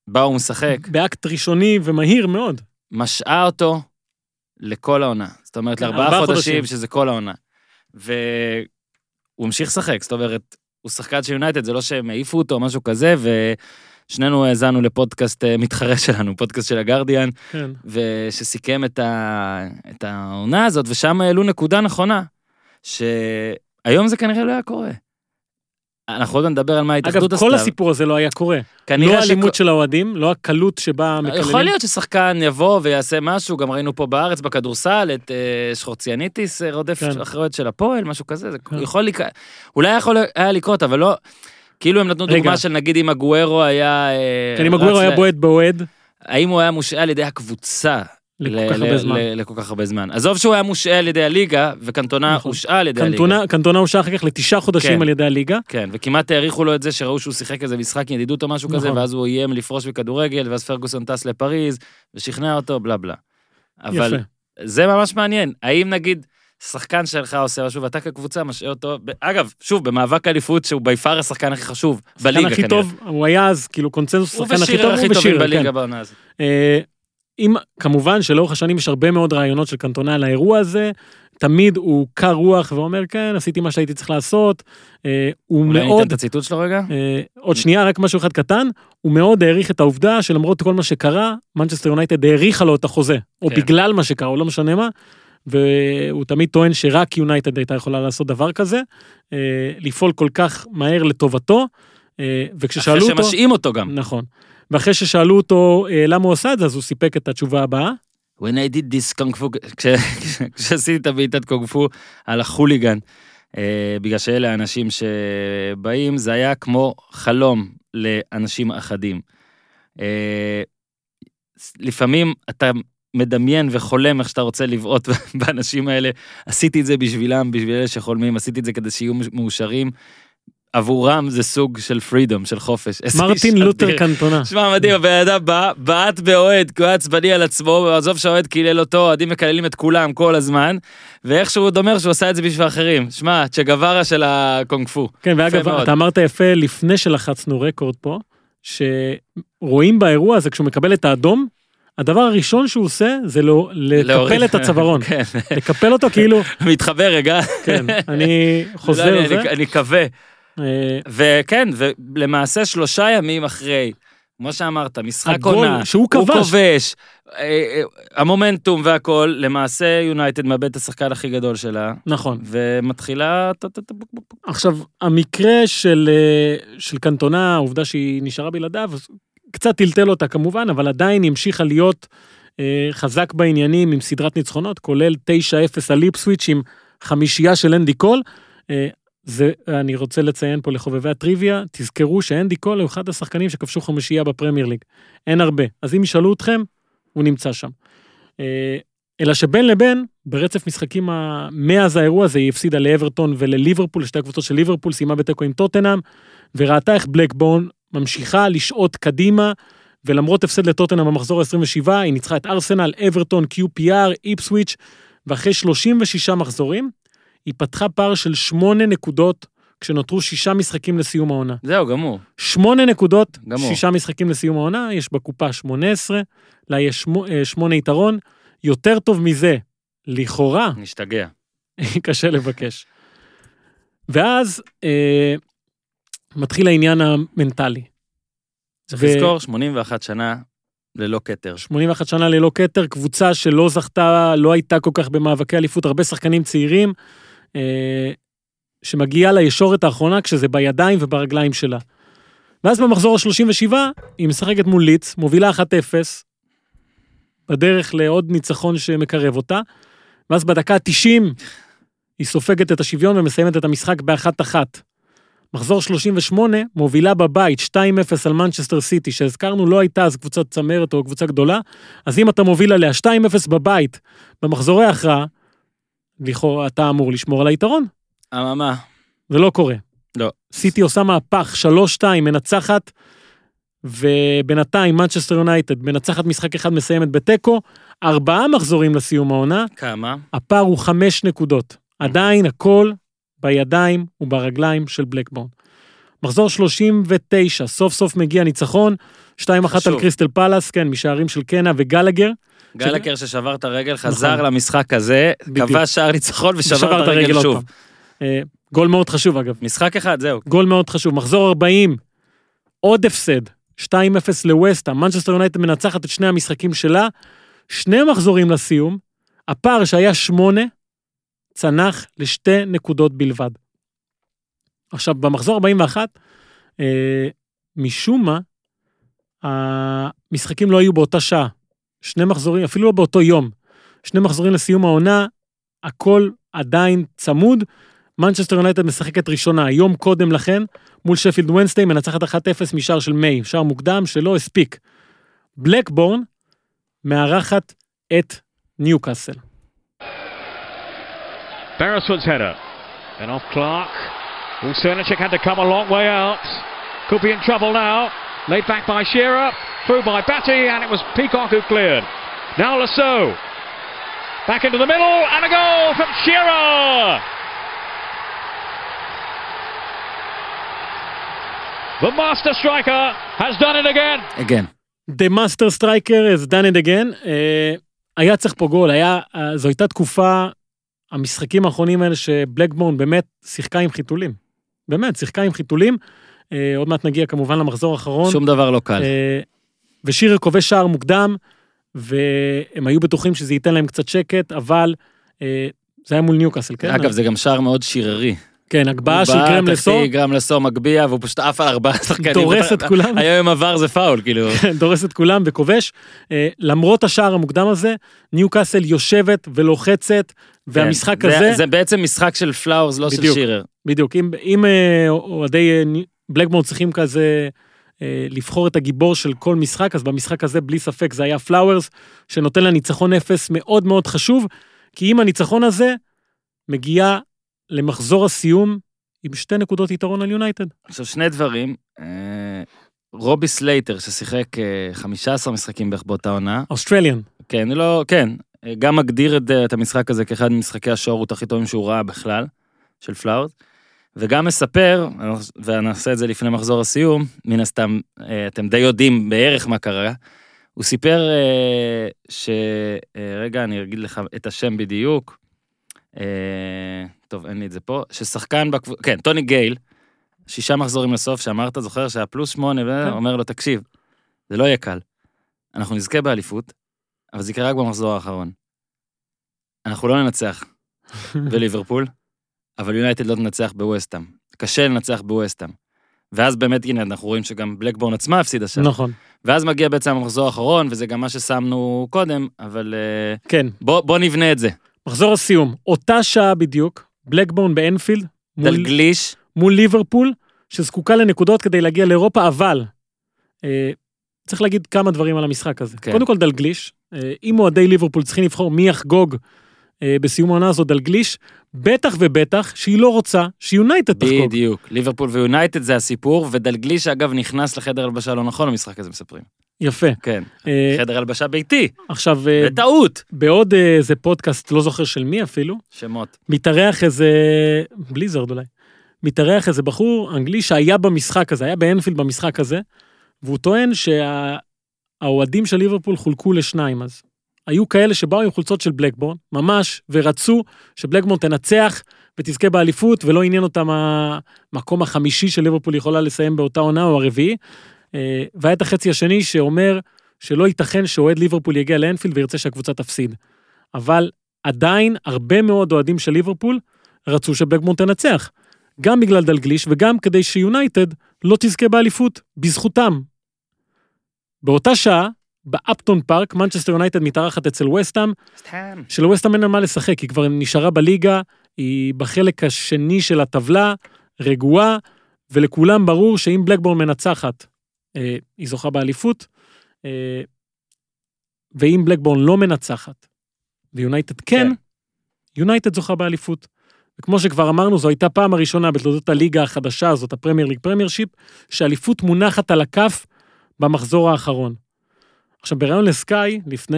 באו משחק. באקט ראשוני ומהיר מאוד. משעה אותו לכל העונה. זאת אומרת, לארבעה חודשים שזה כל העונה. ו... הוא המשיך לשחק, זאת אומרת, הוא שחקן של יונייטד, זה לא שהם העיפו אותו או משהו כזה, ושנינו האזנו לפודקאסט מתחרה שלנו, פודקאסט של הגרדיאן, כן. ושסיכם את, ה... את העונה הזאת, ושם העלו נקודה נכונה, שהיום זה כנראה לא היה קורה. אנחנו עוד נדבר על מה ההתאחדות הסתיו. אגב, כל הסיפור הזה לא היה קורה. לא האלימות של האוהדים, לא הקלות שבה מקללים. יכול להיות ששחקן יבוא ויעשה משהו, גם ראינו פה בארץ, בכדורסל, את שחורציאניטיס, רודף אחריות של הפועל, משהו כזה. אולי יכול היה לקרות, אבל לא... כאילו הם נתנו דוגמה של נגיד אם הגוארו היה... כן, אם הגוארו היה בועד בועד. האם הוא היה מושעה על ידי הקבוצה? לכל כך הרבה זמן. עזוב שהוא היה מושעה על ידי הליגה, וקנטונה הושעה על ידי הליגה. קנטונה הושעה אחר כך לתשעה חודשים על ידי הליגה. כן, וכמעט העריכו לו את זה, שראו שהוא שיחק איזה משחק ידידות או משהו כזה, ואז הוא איים לפרוש בכדורגל, ואז פרגוסון טס לפריז, ושכנע אותו, בלה בלה. אבל זה ממש מעניין. האם נגיד, שחקן שלך עושה משהו, ואתה כקבוצה משעה אותו, אגב, שוב, במאבק אליפות, שהוא ביפר השחקן הכי חשוב, בליגה כנראה. שחקן הכי טוב, הוא היה אז, כאילו, קונצנזוס, שחקן הכי טוב, הוא בשיר, בליגה בעונה הזאת. אם, כמובן שלאורך השנים יש הרבה מאוד רעיונות של קנטונה על האירוע הזה, תמיד הוא קר רוח ואומר, כן, עשיתי מה שהייתי צריך לעשות, אה, הוא מאוד... אולי ניתן את הציטוט שלו רגע? אה, עוד שנייה, רק משהו אחד קטן, הוא מאוד העריך את העובדה שלמרות כל מה שקרה, מנצ'סטר יונייטד העריכה לו את החוזה, כן. או בגלל מה שקרה, או לא משנה מה, והוא תמיד טוען שרק יונייטד הייתה יכולה לעשות דבר כזה, אה, לפעול כל כך מהר לטובתו, אה, וכששאלו אותו... אחרי שמשאים אותו גם. נכון. ואחרי ששאלו אותו למה הוא עושה את זה, אז הוא סיפק את התשובה הבאה. When I did this kung fu, כשעשיתי את הבעיטת קונג פו על החוליגן, בגלל שאלה האנשים שבאים, זה היה כמו חלום לאנשים אחדים. לפעמים אתה מדמיין וחולם איך שאתה רוצה לבעוט באנשים האלה, עשיתי את זה בשבילם, בשביל אלה שחולמים, עשיתי את זה כדי שיהיו מאושרים, עבורם זה סוג של פרידום, של חופש. מרטין לותר קנטונה. שמע, מדהים, הבן אדם בא, בעט באוהד, כי הוא עצבני על עצמו, ועזוב שהאוהד קילל אותו, אוהדים מקללים את כולם כל הזמן, ואיכשהו הוא אומר שהוא עושה את זה בשביל אחרים. שמע, צ'גווארה של הקונג פו. כן, ואגב, אתה אמרת יפה לפני שלחצנו רקורד פה, שרואים באירוע הזה, כשהוא מקבל את האדום, הדבר הראשון שהוא עושה, זה לקפל את הצווארון. לקפל אותו כאילו... מתחבר רגע. כן, אני חוזר על זה. אני קווה. וכן, ולמעשה שלושה ימים אחרי, כמו שאמרת, משחק עונה, שהוא כובש, המומנטום והכל, למעשה יונייטד מאבד את השחקן הכי גדול שלה. נכון. ומתחילה... עכשיו, המקרה של קנטונה, העובדה שהיא נשארה בלעדיו, קצת טלטל אותה כמובן, אבל עדיין המשיכה להיות חזק בעניינים עם סדרת ניצחונות, כולל תשע אפס על איפסוויץ' עם חמישייה של אנדי קול, זה, אני רוצה לציין פה לחובבי הטריוויה, תזכרו שאנדי קול הוא אחד השחקנים שכבשו חמישייה בפרמייר ליג. אין הרבה. אז אם ישאלו אתכם, הוא נמצא שם. אלא שבין לבין, ברצף משחקים מאז האירוע הזה, היא הפסידה לאברטון ולליברפול, שתי הקבוצות של ליברפול, סיימה בתיקו עם טוטנהאם, וראתה איך בלקבורן ממשיכה לשעות קדימה, ולמרות הפסד לטוטנהאם במחזור ה-עשרים ושבע, היא ניצחה את ארסנל, אברטון, קיו פי אר, איפסוויץ', ואחרי שלושים ושש מחזורים, היא פתחה פער של שמונה נקודות, כשנותרו שישה משחקים לסיום העונה. זהו, גמור. שמונה נקודות, גמור. שישה משחקים לסיום העונה, יש בקופה שמונה עשרה, לה יש שמונה יתרון, יותר טוב מזה, לכאורה. נשתגע. קשה לבקש. ואז אה, מתחיל העניין המנטלי. צריך ו... לזכור, שמונים ואחת שנה ללא קטר. שמונים ואחת שנה ללא קטר, קבוצה שלא זכתה, לא הייתה כל כך במאבקי אליפות, הרבה שחקנים צעירים, אה, שמגיעה לישורת האחרונה, כשזה בידיים וברגליים שלה. ואז במחזור ה-שלושים ושבע, היא משחקת מול ליץ, מובילה אחת אפס, בדרך לעוד ניצחון שמקרב אותה, ואז בדקה ה-תשעים, היא סופגת את השוויון ומסיימת את המשחק באחת אחת. מחזור שלושים ושמונה, מובילה בבית, שתיים אפס על מנצ'סטר סיטי, שהזכרנו, לא הייתה אז קבוצת צמרת או קבוצה גדולה, אז אם אתה מוביל עליה שתיים אפס בבית, במחזורי ההכרעה, לכאורה אתה אמור לשמור על היתרון. אממה. זה לא קורה. לא. סיטי עושה מהפך, שלוש שתיים, מנצחת, ובינתיים מנצ'סטר יונייטד, מנצחת משחק אחד מסיימת בטקו, ארבעה מחזורים לסיום העונה. כמה? הפער הוא חמש נקודות. עדיין הכל בידיים וברגליים של בלקבורן. מחזור שלושים ותשע, סוף סוף מגיע ניצחון, שתיים אחת על קריסטל פלאס, כן, משערים של קנה וגלגר. גלגר ששבר את הרגל, חזר למשחק הזה, קבע שער ניצחון ושבר את הרגל שוב. גול מאוד חשוב אגב. משחק אחד, זהו. גול מאוד חשוב. מחזור ארבעים, עוד הפסד, שתיים אפס לווסטה, מנצ'סטר יונייטד מנצחת את שני המשחקים שלה, שני מחזורים לסיום, הפער שהיה שמונה, צנח לשתי נקודות בלבד. עכשיו, במחזור ארבעים ואחת, אה, משום מה, המשחקים לא היו באותה שעה. שני מחזורים, אפילו לא באותו יום. שני מחזורים לסיום העונה, הכל עדיין צמוד. מנצ'סטר יונייטד משחקת ראשונה, יום קודם לכן, מול שפילד וונסדיי, מנצחת אחת אפס משער של מיי, שער מוקדם שלא הספיק. בלקבורן מארחת את ניוקאסל. Beresford's header, and off Clark, well, Cernicek had to come a long way out, could be in trouble now, laid back by Shearer, through by Batty, and it was Peacock who cleared. Now Lasso, back into the middle, and a goal from Shearer! The master striker has done it again. Again. The master striker has done it again. היה צריך פה גול, זו הייתה תקופה, המשחקים האחרונים האלה שבלקבורן באמת שיחקה עם חיתולים. באמת, שיחקה עם חיתולים. אה, עוד מעט נגיע כמובן למחזור האחרון. שום דבר לא קל. אה, ושירה קובע שער מוקדם, והם היו בטוחים שזה ייתן להם קצת שקט, אבל אה, זה היה מול ניוקאסל, כן? אגב, זה גם שער מאוד שיררי. כן, הגבעה של גרם לסור. הוא בא, תחתי גרם לסור מגביע, והוא פשוט עף על ארבעה שחקנים. דורס את כולם. היום עבר זה פאול, כאילו. דורס את כולם וכובש. למרות השער המוקדם הזה, ניוקאסל יושבת ולוחצת, והמשחק הזה... זה בעצם משחק של פלאורס, לא של שירר. בדיוק. אם אוהדי בלקבורן צריכים כזה לבחור את הגיבור של כל משחק, אז במשחק הזה, בלי ספק, זה היה פלאורס, שנותן לה ניצחון אפס מאוד מאוד חשוב, כי אם הניצחון הזה מגיע למחזור הסיום, עם שתי נקודות יתרון על יונייטד. עכשיו, שני דברים, רובי סלייטר, ששיחק חמישה עשר משחקים בערך באותה עונה. אוסטרליאן. כן, לא, כן, גם מגדיר את המשחק הזה, כאחד ממשחקי השורות הכי טובים שהוא ראה בכלל, של פלאורס, וגם מספר, ונעשה את זה לפני מחזור הסיום, מן הסתם, אתם די יודעים בערך מה קרה, הוא סיפר ש... רגע, אני אגיד לך את השם בדיוק, טוב, אין לי את זה פה, ששחקן בקבוצה, כן, טוני גייל, שישה מחזורים לסוף, שאמרת, זוכר שהפלוס שמונה, אומר לו, תקשיב, זה לא יהיה קל. אנחנו נזכה באליפות, אבל זה יקרה רק במחזור האחרון. אנחנו לא ננצח בליברפול, אבל יונייטד לא ננצח בווסטהאם. קשה לנצח בווסטהאם. ואז באמת, הנה, אנחנו רואים שגם בלקבורן עצמה הפסידה שם. נכון. ואז מגיע בעצם המחזור האחרון, וזה גם מה ששמנו קודם, אבל... כן. בוא, בוא נבנה את זה. מחזור הסיום, אותה שעה בדיוק, בלקבורן באנפילד, דלגליש, מול ליברפול, שזקוקה לנקודות כדי להגיע לאירופה, אבל, אה, צריך להגיד כמה דברים על המשחק הזה. כן. קודם כל דלגליש, אה, אם מועדי ליברפול צריכים לבחור מי יחגוג אה, בסיום העונה הזאת דלגליש, בטח ובטח שהיא לא רוצה שיונייטד תחגוג. בדיוק, ליברפול ויונייטד זה הסיפור, ודלגליש אגב נכנס לחדר הלבשה לא נכון, המשחק הזה מספרים. יפה. כן, חדר הלבשה ביתי. עכשיו... בטעות. בעוד איזה פודקאסט, לא זוכר של מי אפילו. שמות. מתארח איזה... בליזרד אולי. מתארח איזה בחור אנגלי שהיה במשחק הזה, היה באנפילד במשחק הזה, והוא טוען שהאוהדים של ליברפול חולקו לשניים אז. היו כאלה שבאו עם חולצות של בלקבורן, ממש, ורצו שבלקבורן תנצח ותזכה באליפות, ולא עניין אותם המקום החמישי של ליברפול יכולה לסיים באותה עונה או הרביעי, והיה את החצי השני שאומר שלא ייתכן שאוהד ליברפול יגיע לאנפילד וירצה שהקבוצה תפסיד. אבל עדיין הרבה מאוד אוהדים של ליברפול רצו שבלקבורן תנצח, גם בגלל דלגליש וגם כדי שיונייטד לא תזכה באליפות, בזכותם. באותה שעה, באפטון פארק, מנצ'סטר יונייטד מתארחת אצל וסטהאם, שלווסטהאם אין על מה לשחק, היא כבר נשארה בליגה, היא בחלק השני של הטבלה, רגועה, ולכולם ברור שאם בלקבורן מנצחת, אה, היא זוכה באליפות, אה, ואם בלקבורן לא מנצחת, ויונייטד כן, יונייטד זוכה באליפות. וכמו שכבר אמרנו, זו הייתה פעם הראשונה בתולדות הליגה החדשה הזאת, הפרמייר ליג פרמיירשיפ, שאליפות מונחת על הכף במחזור האחרון. עכשיו, בראיון לסקאי, לפני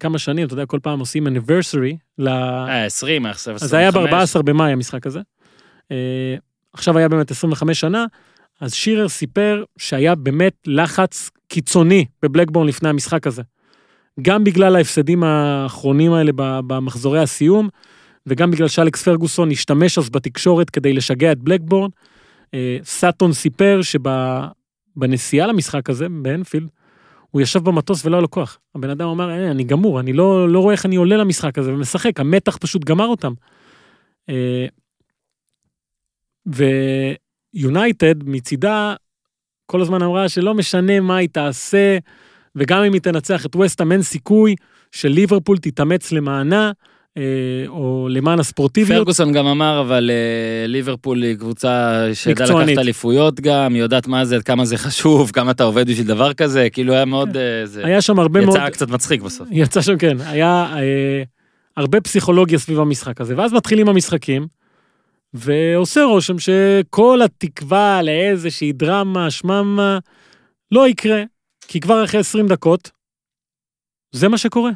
כמה שנים, אתה יודע, כל פעם עושים anniversary, ל... עשרים, עשרים וחמש. אז זה היה ב-ארבעה עשר במאי, המשחק הזה. עכשיו היה באמת עשרים וחמש שנה, אז שירר סיפר שהיה באמת לחץ קיצוני בבלקבורן לפני המשחק הזה. גם בגלל ההפסדים האחרונים האלה במחזורי הסיום, וגם בגלל שאלכס פרגוסון השתמש אז בתקשורת כדי לשגע את בלקבורן. סאטון סיפר שבנסיעה למשחק הזה, באנפילד, הוא ישב במטוס ולא הלקוח. הבן אדם אומר, אני גמור, אני לא, לא רואה איך אני עולה למשחק הזה ומשחק, המתח פשוט גמר אותם. ויונייטד מצידה, כל הזמן אמרה שלא משנה מה היא תעשה, וגם אם היא תנצח את וסטהאם, אין סיכוי שליברפול תתאמץ למענה, או למען הספורטיביות. פרגוסון גם אמר, אבל ליברפול היא קבוצה שידעה לקחת אליפויות גם, היא יודעת מה זה, כמה זה חשוב, כמה אתה עובד בשביל דבר כזה, כאילו היה מאוד... היה שם הרבה מאוד... יצא קצת מצחיק בסוף. יצא שם, כן. היה הרבה פסיכולוגיה סביב המשחק הזה, ואז מתחילים המשחקים, ועושה רושם שכל התקווה לאיזושהי דרמה, שממה, לא יקרה, כי כבר אחרי עשרים דקות, זה מה שקורה.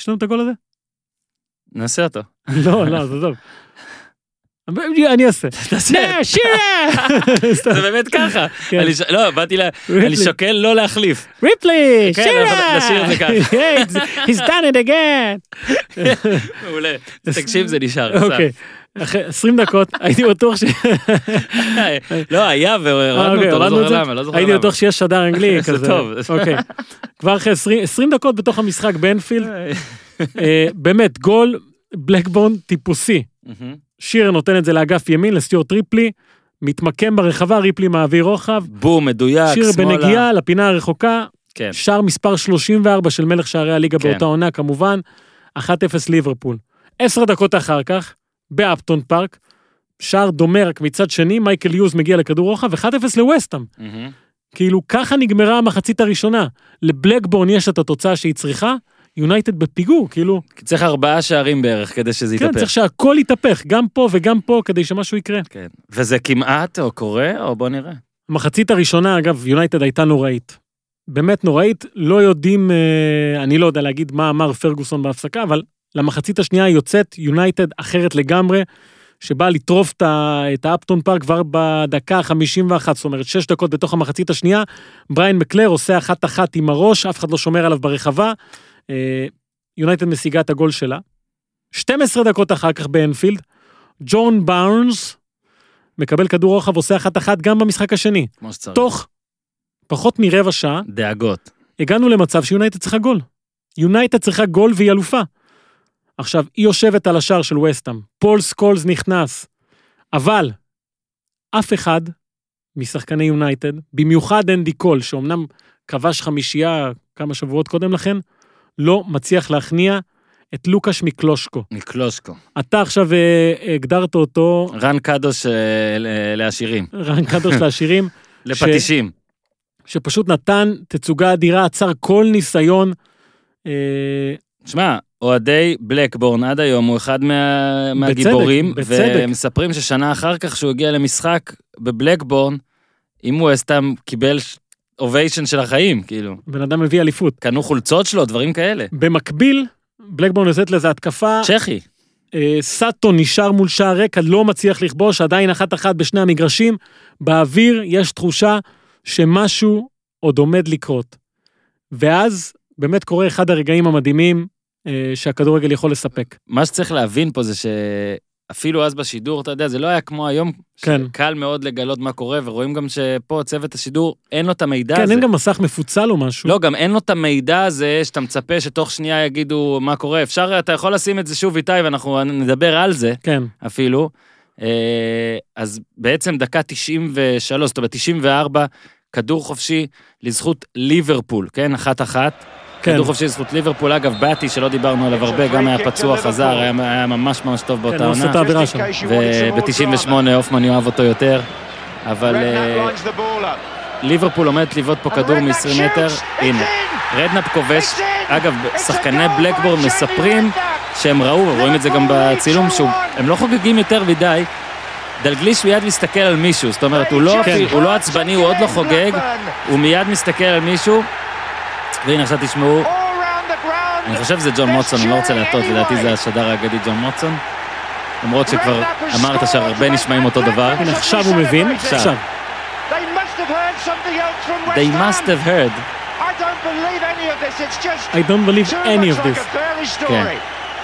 יש לנו את הגול הזה? נעשה אותו. לא, לא, זה טוב. אני אעשה. נה, שירה! זה באמת ככה. לא, באתי לה, אני שוקל לא להחליף. ריפלי, שירה! כן, אנחנו נשאיר את זה ככה. He's done it again. מעולה. תקשיב, זה נשאר. אוקיי. אחרי עשרים דקות, הייתי בטוח ש... לא, היה, והורדנו אותו, לא זוכר למה, לא זוכר למה. הייתי בטוח שיש שדר אנגלי כזה. זה טוב. אוקיי. כבר אחרי עשרים דקות בתוך המשחק באנפילד, באמת, גול בלקבורן טיפוסי. שיר נותן את זה לאגף ימין, לסטיורט ריפלי, מתמקם ברחבה, ריפלי מעביר רוחב. בום, מדויק, שמאלה. שיר בנגיעה, לפינה הרחוקה, שער מספר שלושים וארבע של מלך שערי הליגה באותה עונה, כמובן, אחת אפס ליברפול. עשר דקות אחר כך, באפטון פארק, שער דומה רק מצד שני, מייקל יוז מגיע לכדור רוחב, אחת אפס לווסטהאם. כאילו, ככה נגמרה המחצית הראשונה. לבלקבורן יש את התוצאה שהיא צריכה, יונייטד בפיגור, כאילו... צריך ארבעה שערים בערך כדי שזה יתהפך. כן, צריך שהכל יתהפך, גם פה וגם פה, כדי שמשהו יקרה. כן. וזה כמעט או קורה, או בוא נראה. המחצית הראשונה, אגב, יונייטד הייתה נוראית. באמת נוראית, לא יודעים, אני לא יודע להגיד מה אמר פרגוסון בהפסקה, אבל למחצית השנייה יוצאת יונייטד אחרת לגמרי, שבאה לטרוף את האפטון פארק כבר בדקה ה-חמישים ואחת, זאת אומרת, שש דקות בתוך המחצית השנייה, בריין מקלר עושה אחת אחת עם הראש, אף אחד לא שומר עליו ברחבה, יונייטד משיגה את הגול שלה. שתים עשרה דקות אחר כך באנפילד, ג'ון בארנס מקבל כדור רוחב, עושה אחת אחת גם במשחק השני. כמו שצריך. תוך פחות מרבע שעה, דאגות. הגענו למצב שיונייטד צריכה גול. יונייטד צריכה גול והיא אלופה. עכשיו, היא יושבת על השער של וסטהאם, פול סקולס נכנס, אבל אף אחד משחקני יונייטד, במיוחד אנדי קול, שאומנם כבש חמישייה כמה שבועות קודם לכן, לא מצליח להכניע את לוקאש מקלושקו. מקלושקו. אתה עכשיו הגדרת אותו... רן קדוש לעשירים. רן קדוש לעשירים. לפטישים. שפשוט נתן תצוגה אדירה, עצר כל ניסיון. שמע, אוהדי בלקבורן עד היום הוא אחד מהגיבורים, ומספרים ששנה אחר כך שהוא הגיע למשחק בבלקבורן, אם הוא סתם קיבל... אוביישן של החיים, כאילו. בן אדם מביא אליפות. קנו חולצות שלו, דברים כאלה. במקביל, בלקבורן יוצאת לזה התקפה. צ'כי. אה, סאטון נשאר מול שער רקע, לא מצליח לכבוש, עדיין אחת אחת בשני המגרשים. באוויר יש תחושה שמשהו עוד עומד לקרות. ואז באמת קורה אחד הרגעים המדהימים שהכדורגל יכול לספק. מה שצריך להבין פה זה שאפילו אז בשידור, אתה יודע, זה לא היה כמו היום, שקל מאוד לגלות מה קורה, ורואים גם שפה צוות השידור, אין לו את המידע הזה. כן, אין גם מסך מפוצל או משהו. לא, גם אין לו את המידע הזה, שאתה מצפה שתוך שנייה יגידו מה קורה. אפשר, אתה יכול לשים את זה שוב איתי, ואנחנו נדבר על זה, אפילו. אז בעצם דקה תשעים ושלוש, זאת אומרת, תשעים וארבע, כדור חופשי לזכות ליברפול, כן? אחת אחת. כדור חופשי לזכות ליברפול, אגב, באתי, שלא דיברנו עליו הרבה, גם היה פצוע, חזר, היה ממש ממש טוב באותה עונה. וב-תשעים ושמונה הופמן יאהב אותו יותר, אבל ליברפול עומדת לבעוט פה כדור מ-עשרים מטר, הנה, רדנאפ כובש, אגב, שחקני בלקבורן מספרים שהם ראו, רואים את זה גם בצילום, שהם לא חוגגים יותר מדי, דלגליש מיד מסתכל על מישהו, זאת אומרת, הוא לא עצבני, הוא עוד לא חוגג, הוא מיד מסתכל על מישהו, והנה עכשיו תשמעו, אני חושב שזה ג'ון מוטסון, אני לא רוצה להטות, לדעתי זה השדר האגדי ג'ון מוטסון, למרות שכבר אמרת שהרבה נשמעים אותו דבר. הנה עכשיו הוא מבין, עכשיו. They must have heard. I don't believe any of this. כן.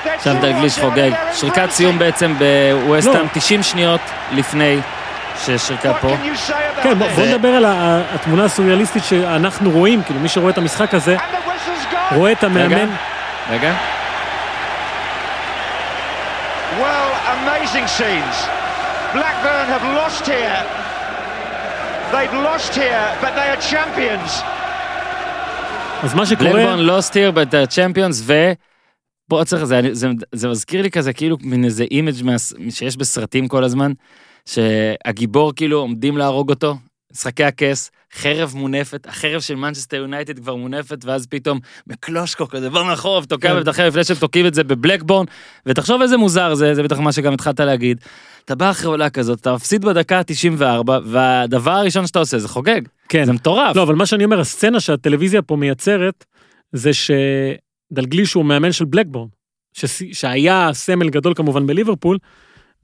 עכשיו דלגליש חוגג, שריקת סיום בעצם בווסטהאם, תשעים שניות לפני ששריקה פה. כן, בוא נדבר על התמונה הסוריאליסטית שאנחנו רואים, כאילו מי שרואה את המשחק הזה, רואה את המאמן. רגע. Well, amazing scenes. Blackburn have lost here. They've lost here, but they are champions. אז מה שקורה... Blackburn lost here, but they are champions, ו... בוא צריך, זה, זה, זה מזכיר לי כזה, כאילו מן איזה אימג' שיש בסרטים כל הזמן, שהגיבור כאילו עומדים להרוג אותו, משחקי הכס, חרב מונפת, החרב של מנצ'סטר יונייטד כבר מונפת, ואז פתאום בקלושקו כזה, בוא נחוב, תוקב את החרב, לפני שתוקעים את זה בבלקבורן, ותחשוב איזה מוזר זה, זה בטח מה שגם התחלת להגיד, אתה בא אחרי עולה כזאת, אתה מפסיד בדקה תשעים וארבע, והדבר הראשון שאתה עושה זה חוגג, כן. זה מטורף. לא, אבל מה שאני אומר, הסצנה שהטלוויזיה פה מייצרת, זה שדלגליש הוא מאמן של בלקבורן, שהיה סמל גדול כמובן בליברפול,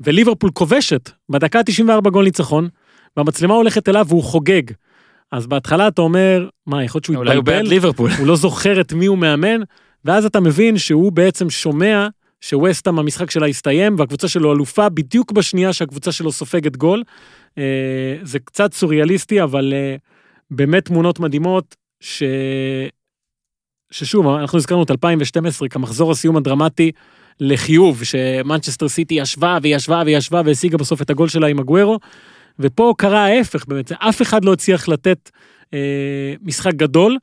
וליברפול כובשת, בדקה תשעים וארבע גול ניצחון, והמצלמה הולכת אליו והוא חוגג. אז בהתחלה אתה אומר, מה, יכול להיות שהוא התבלבל? אולי הוא בעד ליברפול. הוא לא זוכר את מי הוא מאמן, ואז אתה מבין שהוא בעצם שומע שווסטהאם המשחק שלה הסתיים, והקבוצה שלו אלופה בדיוק בשנייה שהקבוצה שלו סופגת גול. זה קצת סוריאליסטי, אבל באמת תמונות מדהימות, ש... ששוב, אנחנו הזכרנו את אלפיים ושתים עשרה כמחזור הסיום הדרמטי, לחיוב, שמנצ'סטר סיטי ישבה וישבה וישבה והשיגה בסוף את הגול שלה עם אגוארו, ופה קרה ההפך, באמת, אף אחד לא הצליח לתת אה, משחק גדול,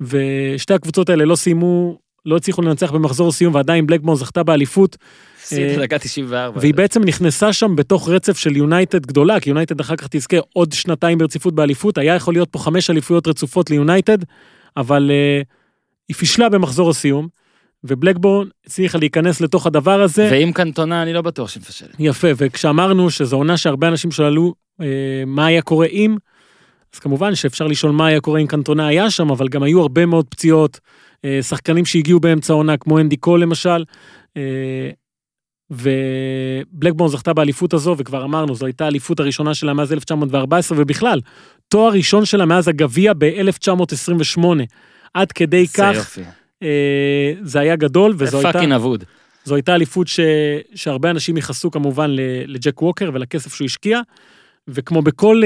ושתי הקבוצות האלה לא סיימו, לא הצליחו לנצח במחזור סיום, ועדיין בלקבורן זכתה באליפות. סיטי דקה תשעים וארבע. והיא בעצם נכנסה שם בתוך רצף של יונייטד גדולה, כי יונייטד אחר כך תזכה עוד שנתיים ברציפות באליפות, היה יכול להיות פה חמש אליפויות רצופות ליונייטד, אבל אה, היא פישלה במחזור הסיום, ובלקבורן הצליחה להיכנס לתוך הדבר הזה. ועם קנטונה אני לא בטוח שמפשלת. יפה, וכשאמרנו שזו עונה שהרבה אנשים שאלו אה, מה היה קורה עם, אז כמובן שאפשר לשאול מה היה קורה עם קנטונה היה שם, אבל גם היו הרבה מאוד פציעות, אה, שחקנים שהגיעו באמצע עונה, כמו אנדי קול למשל, אה, ובלקבורן זכתה באליפות הזו, וכבר אמרנו, זו הייתה האליפות הראשונה שלה מאז אלף תשע מאות וארבע עשרה, ובכלל, תואר ראשון שלה מאז הגביע ב-אלף תשע מאות עשרים ושמונה, עד כדי כך... יופי. זה היה גדול, וזו הייתה, זו הייתה אליפות ש, שהרבה אנשים ייחסו כמובן לג'ק ווקר ולכסף שהוא השקיע, וכמו בכל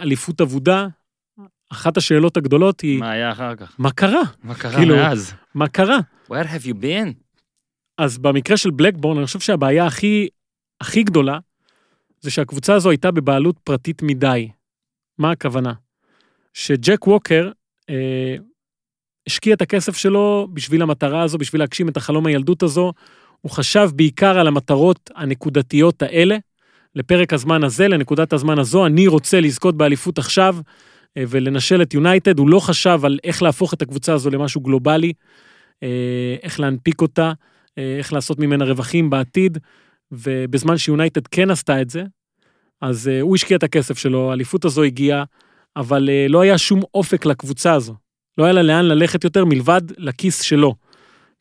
אליפות עבודה, אחת השאלות הגדולות היא, מה היה אחר כך? מה קרה? מה קרה כאילו, מאז? מה קרה? Where have you been? אז במקרה של בלקבורן, אני חושב שהבעיה הכי, הכי גדולה, זה שהקבוצה הזו הייתה בבעלות פרטית מדי. מה הכוונה? שג'ק ווקר, אה, השקיע את הכסף שלו בשביל המטרה הזו, בשביל להגשים את החלום הילדות הזו, הוא חשב בעיקר על המטרות הנקודתיות האלה, לפרק הזמן הזה, לנקודת הזמן הזו, אני רוצה לזכות באליפות עכשיו, ולנשל את יונייטד, הוא לא חשב על איך להפוך את הקבוצה הזו למשהו גלובלי, איך להנפיק אותה, איך לעשות ממנה רווחים בעתיד, ובזמן שיונייטד כן עשתה את זה, אז הוא השקיע את הכסף שלו, האליפות הזו הגיעה, אבל לא היה שום אופק לקבוצה הזו. לא היה לה לאן ללכת יותר מלבד לכיס שלו.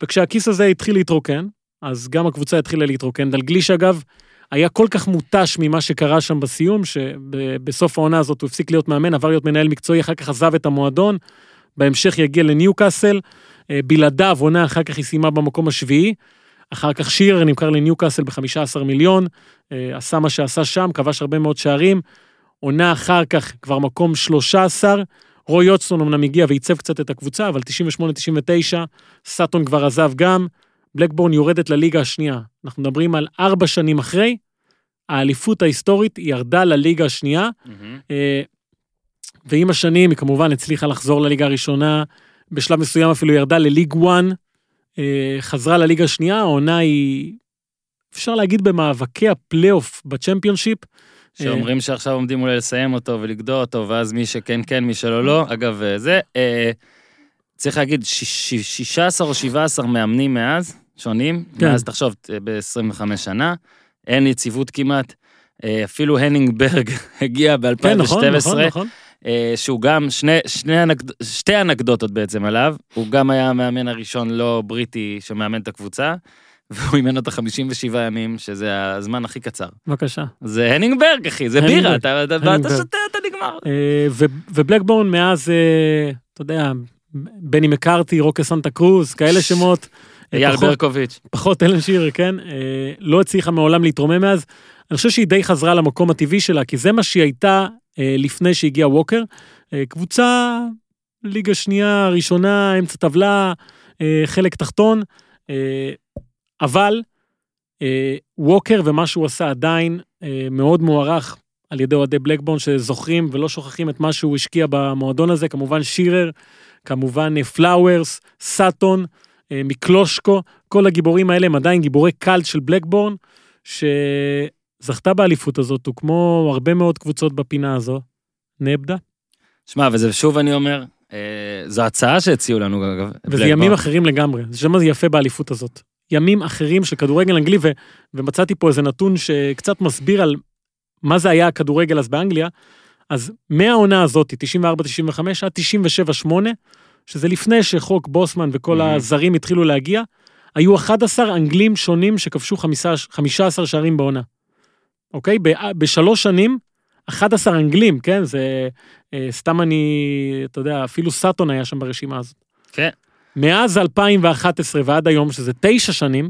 וכשהכיס הזה התחיל להתרוקן, אז גם הקבוצה התחילה להתרוקן. דלגליש אגב, היה כל כך מוטש ממה שקרה שם בסיום, שבסוף העונה הזאת הוא הפסיק להיות מאמן, עבר להיות מנהל מקצועי, אחר כך עזב את המועדון, בהמשך יגיע לניוקאסל, בלעדיו עונה אחר כך היא סיימה במקום השביעי, אחר כך שיר נמכר לניוקאסל ב-חמישה עשר מיליון, עשה מה שעשה שם, כבש הרבה מאוד שערים, עונה אחר כך כבר מקום שלושה עשר, רוי יוטסון אמנם הגיע ועיצב קצת את הקבוצה, אבל תשעים ושמונה תשעים ותשע, סאטון כבר עזב גם, בלקבורן יורדת לליגה השנייה. אנחנו מדברים על ארבע שנים אחרי, האליפות ההיסטורית ירדה לליגה השנייה, ועם השנים היא כמובן הצליחה לחזור לליגה הראשונה, בשלב מסוים אפילו ירדה לליג וואן, חזרה לליגה השנייה, העונה היא, אפשר להגיד במאבקי הפלייאוף בצ'מפיונשיפ, שאומרים שעכשיו עומדים אולי לסיים אותו ולגדור אותו, ואז מי שכן כן, מי שלא לא, אגב זה, צריך להגיד, שישה עשר או שבעה עשר מאמנים מאז, שונים, מאז תחשוב ב-עשרים וחמש שנה, אין יציבות כמעט, אפילו הנינג ברג הגיע ב-אלפיים ושתים עשרה, שהוא גם, שתי אנקדוטות בעצם עליו, הוא גם היה המאמן הראשון לא בריטי שמאמן את הקבוצה, והוא אימן אותה חמישים ושבעה ימים, שזה הזמן הכי קצר. בבקשה. זה הנינגברג, אחי, זה בירה, אתה שותה, אתה נגמר. ובלקבורן מאז, אתה יודע, בני מקארתי, רוקה סנטה קרוז, כאלה שמות. יאר ברקוביץ'. פחות אלן שיר, כן? לא הצליחה מעולם להתרומם מאז. אני חושב שהיא די חזרה למקום הטבעי שלה, כי זה מה שהיא הייתה לפני שהגיע ווקר. קבוצה, ליגה שנייה, ראשונה, אמצע טבלה, חלק תחתון, אבל אה, ווקר ומה שהוא עשה עדיין אה, מאוד מוערך על ידי אוהדי בלקבורן שזוכרים ולא שוכחים את מה שהוא השקיע במועדון הזה, כמובן שירר, כמובן פלאוורס, סאטון, אה, מקלושקו, כל הגיבורים האלה הם עדיין גיבורי קלט של בלקבורן, שזכתה באליפות הזאת, הוא כמו הרבה מאוד קבוצות בפינה הזו, נאבדה. שמע, וזה שוב אני אומר, אה, זו הצעה שהציעו לנו וזה בלקבורן. ימים אחרים לגמרי, זה שם זה יפה באליפות הזאת. ימים אחרים של כדורגל אנגלי, ו- ומצאתי פה איזה נתון שקצת מסביר על מה זה היה הכדורגל אז באנגליה, אז מהעונה הזאת, תשעים וארבע תשעים וחמש, עד תשעים ושבע שמונה, שזה לפני שחוק בוסמן וכל mm-hmm. הזרים התחילו להגיע, היו אחד עשר אנגלים שונים שכבשו חמישה עשר שערים בעונה. אוקיי? ב- בשלוש שנים, אחד עשר אנגלים, כן? זה אה, סתם אני, אתה יודע, אפילו סאטון היה שם ברשימה הזאת. כן. Okay. מאז אלפיים ואחת עשרה ועד היום, שזה תשע שנים,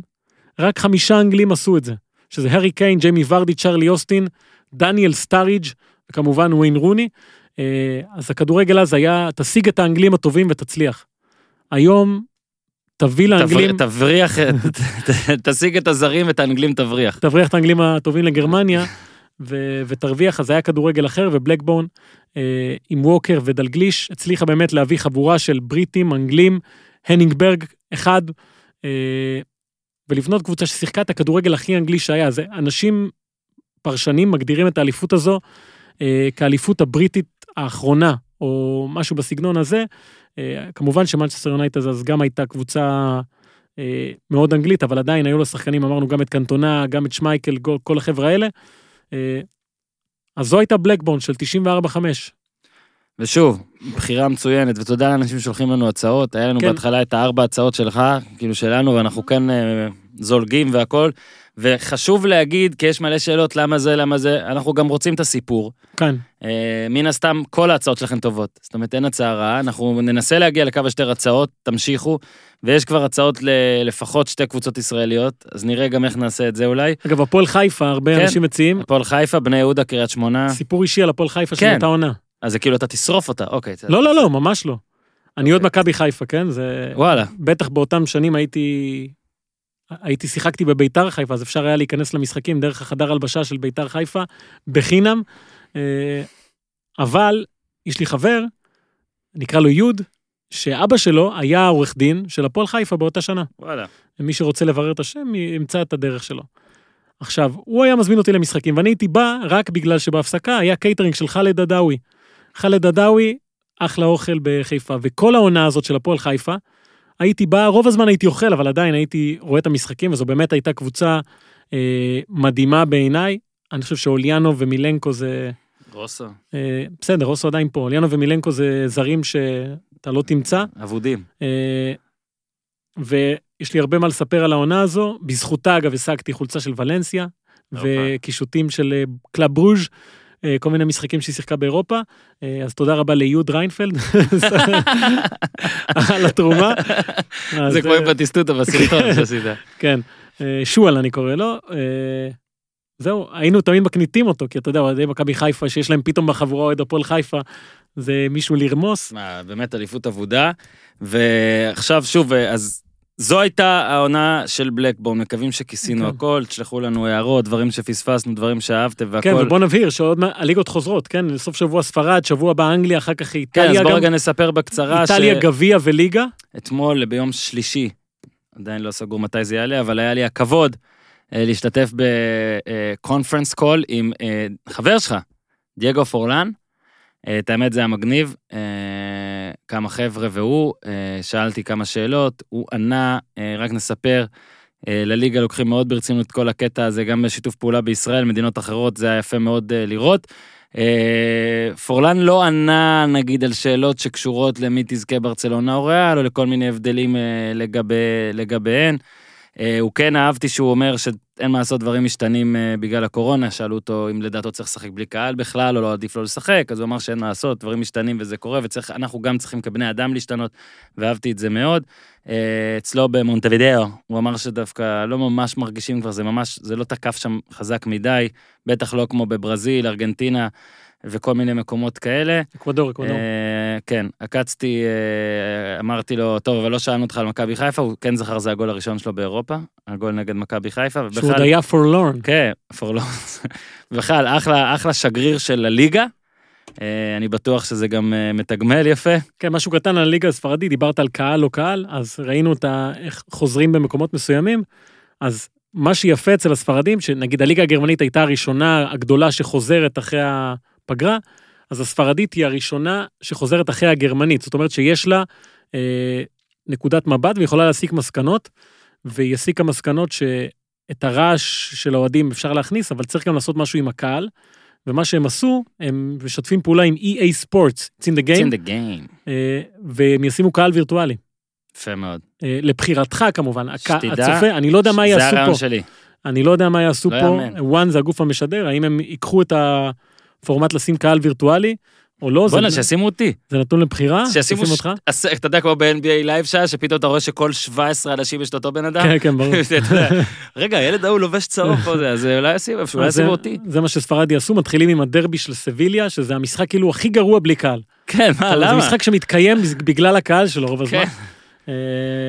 רק חמישה אנגלים עשו את זה, שזה הרי קיין, ג'יימי ורדי, צ'רלי אוסטין, דניאל סטאריג' וכמובן וויין רוני, אז הכדורגל אז היה, תשיג את האנגלים הטובים ותצליח. היום תביא לאנגלים... תבריח, תשיג את הזרים ואת האנגלים תבריח. תבריח את האנגלים הטובים לגרמניה, ותרוויח, אז היה כדורגל אחר, ובלקבורן עם ווקר ודלגליש, הצליחה באמת להביא חבורה של בריטים, אנגלים, הנינגברג אחד, ולבנות קבוצה ששיחקה את הכדורגל הכי אנגלי שהיה, אז אנשים פרשנים מגדירים את האליפות הזו, כאליפות הבריטית האחרונה, או משהו בסגנון הזה, כמובן שמנצ'סטר יונייטד אז גם הייתה קבוצה מאוד אנגלית, אבל עדיין היו לשחקנים, אמרנו גם את קנטונה, גם את שמייקל, כל החברה האלה, אז זו הייתה בלקבורן של תשעים וארבע חמש. ושוב, בחירה מצוינת, ותודה לאנשים שולחים לנו הצעות, היה לנו כן. בהתחלה את הארבע הצעות שלך, כאילו שלנו, ואנחנו כן זולגים והכל, וחשוב להגיד, כי יש מלא שאלות, למה זה, למה זה, אנחנו גם רוצים את הסיפור. כן. אה, מן הסתם, כל ההצעות שלכם טובות, זאת אומרת, אין הצעה רעה, אנחנו ננסה להגיע לקו השתי הצעות, תמשיכו, ויש כבר הצעות לפחות שתי קבוצות ישראליות, אז נראה גם איך נעשה את זה אולי. אגב, הפועל חיפה, הרבה כן, אנשים מציעים. הפועל חיפה, בני יהודה, קריית שמונה. סיפור אישי על הפועל חיפה כן. שנתה עונה. אז זה כאילו אתה תשרוף אותה, אוקיי. לא, לא, לא, ממש לא. אוקיי. אני עוד מכבי חיפה, כן? זה... וואלה. בטח באותם שנים הייתי... הייתי שיחקתי בביתר חיפה, אז אפשר היה להיכנס למשחקים דרך החדר הלבשה של ביתר חיפה, בחינם. אבל יש לי חבר, נקרא לו יוד, שאבא שלו היה עורך דין של הפועל חיפה באותה שנה. וואלה. מי שרוצה לברר את השם, ימצא את הדרך שלו. עכשיו, הוא היה מזמין אותי למשחקים, ואני הייתי בא רק בגלל שבהפסקה היה קייטרינג של חלד הדאווי. חלד הדאווי, אחלה אוכל בחיפה, וכל העונה הזאת של הפועל חיפה, הייתי בא, רוב הזמן הייתי אוכל, אבל עדיין הייתי רואה את המשחקים, וזו באמת הייתה קבוצה אה, מדהימה בעיניי. אני חושב שאוליאנו ומילנקו זה... רוסו. אה, בסדר, רוסו עדיין פה. אוליאנו ומילנקו זה זרים שאתה לא תמצא. עבודים. אה, ויש לי הרבה מה לספר על העונה הזו. בזכותה, אגב, השגתי חולצה של ולנסיה, וקישוטים של קלאב ברוז' כל מיני משחקים שהיא שיחקה באירופה, אז תודה רבה ליוד ריינפלד, על התרומה. זה כמו פטיסטוטה בסרטון שעשית. כן, שואל אני קורא לו, זהו, היינו תמיד מקניטים אותו, כי אתה יודע, אוהדי מכבי חיפה, שיש להם פתאום בחבורה אוהד הפועל חיפה, זה מישהו לרמוס. באמת, אליפות עבודה, ועכשיו שוב, אז זו הייתה העונה של בלקבורן, מקווים שכיסינו הכל, תשלחו לנו הערות, דברים שפספסנו, דברים שאהבתם והכל. כן, ובוא נבהיר שעוד הליגות חוזרות, כן, לסוף שבוע ספרד, שבוע באנגליה, אחר כך איטליה גם. כן, אז בוא רגע נספר בקצרה. איטליה גביע וליגה. אתמול, ביום שלישי, עדיין לא סגור מתי זה יעלה, אבל היה לי הכבוד להשתתף בקונפרנס קול עם חבר שלך, דייגו פורלן. את האמת זה היה מגניב, כמה חבר'ה והוא, שאלתי כמה שאלות, הוא ענה, רק נספר, לליגה לוקחים מאוד ברצינות את כל הקטע הזה, גם בשיתוף פעולה בישראל, מדינות אחרות, זה היה יפה מאוד לראות. פורלן לא ענה, נגיד, על שאלות שקשורות למי תזכה ברצלונה או ריאל, או לכל מיני הבדלים לגביהן. הוא כן אהבתי שהוא אומר שאין מה לעשות, דברים משתנים בגלל הקורונה, שאלו אותו אם לדעתו צריך לשחק בלי קהל בכלל, או לא עדיף לו לשחק, אז הוא אמר שאין מה לעשות, דברים משתנים וזה קורה, ואנחנו גם צריכים כבני אדם להשתנות, ואהבתי את זה מאוד. אצלו במונטווידאו, הוא אמר שדווקא לא ממש מרגישים כבר, זה ממש, זה לא תקף שם חזק מדי, בטח לא כמו בברזיל, ארגנטינה, וכל מיני מקומות כאלה. אקוודור, אקוודור. כן, עקצתי, אמרתי לו, טוב, אבל לא שאלנו אותך על מכבי חיפה, הוא כן זכר, זה הגול הראשון שלו באירופה, הגול נגד מכבי חיפה. שהוא עוד היה פורלורן. כן, פורלורן. בכלל, אחלה שגריר של הליגה, אני בטוח שזה גם מתגמל יפה. כן, משהו קטן על הליגה הספרדית, דיברת על קהל או קהל, אז ראינו איך חוזרים במקומות מסוימים, אז מה שיפה אצל הספרדים, שנגיד הליגה הגרמנית הייתה הראשונה הגדולה שחוזרת אחרי פגרה, אז הספרדית היא הראשונה שחוזרת אחרי הגרמנית, זאת אומרת שיש לה אה, נקודת מבט, ויכולה להסיק מסקנות, והיא הסיקה מסקנות שאת הרעש של האוהדים אפשר להכניס, אבל צריך גם לעשות משהו עם הקהל, ומה שהם עשו, הם משתפים פעולה עם E A Sports, It's in the game, It's in the game. אה, והם ישימו קהל וירטואלי. יפה מאוד. אה, לבחירתך כמובן, שתדע, הצופה, אני לא יודע מה יעשו פה. זה הרעיון שלי. אני לא יודע מה יעשו לא פה, וואן זה הגוף המשדר, האם הם יקחו את ה... פורמט לשים קהל וירטואלי, או לא, בוא נה, שישימו אותי. זה נתון לבחירה, שישימו אותך. אתה יודע כמו ב-N B A לייב שעה, שפתאום אתה רואה שכל שבעה עשר אנשים יש אותו בן אדם. כן, כן, ברור. רגע, הילד ההוא לובש צהוב או זה, אז אולי ישימו אותי. זה מה שספרדי עשו, מתחילים עם הדרבי של סביליה, שזה המשחק כאילו הכי גרוע בלי קהל. כן, מה, למה? זה משחק שמתקיים בגלל הקהל שלו רוב הזמן.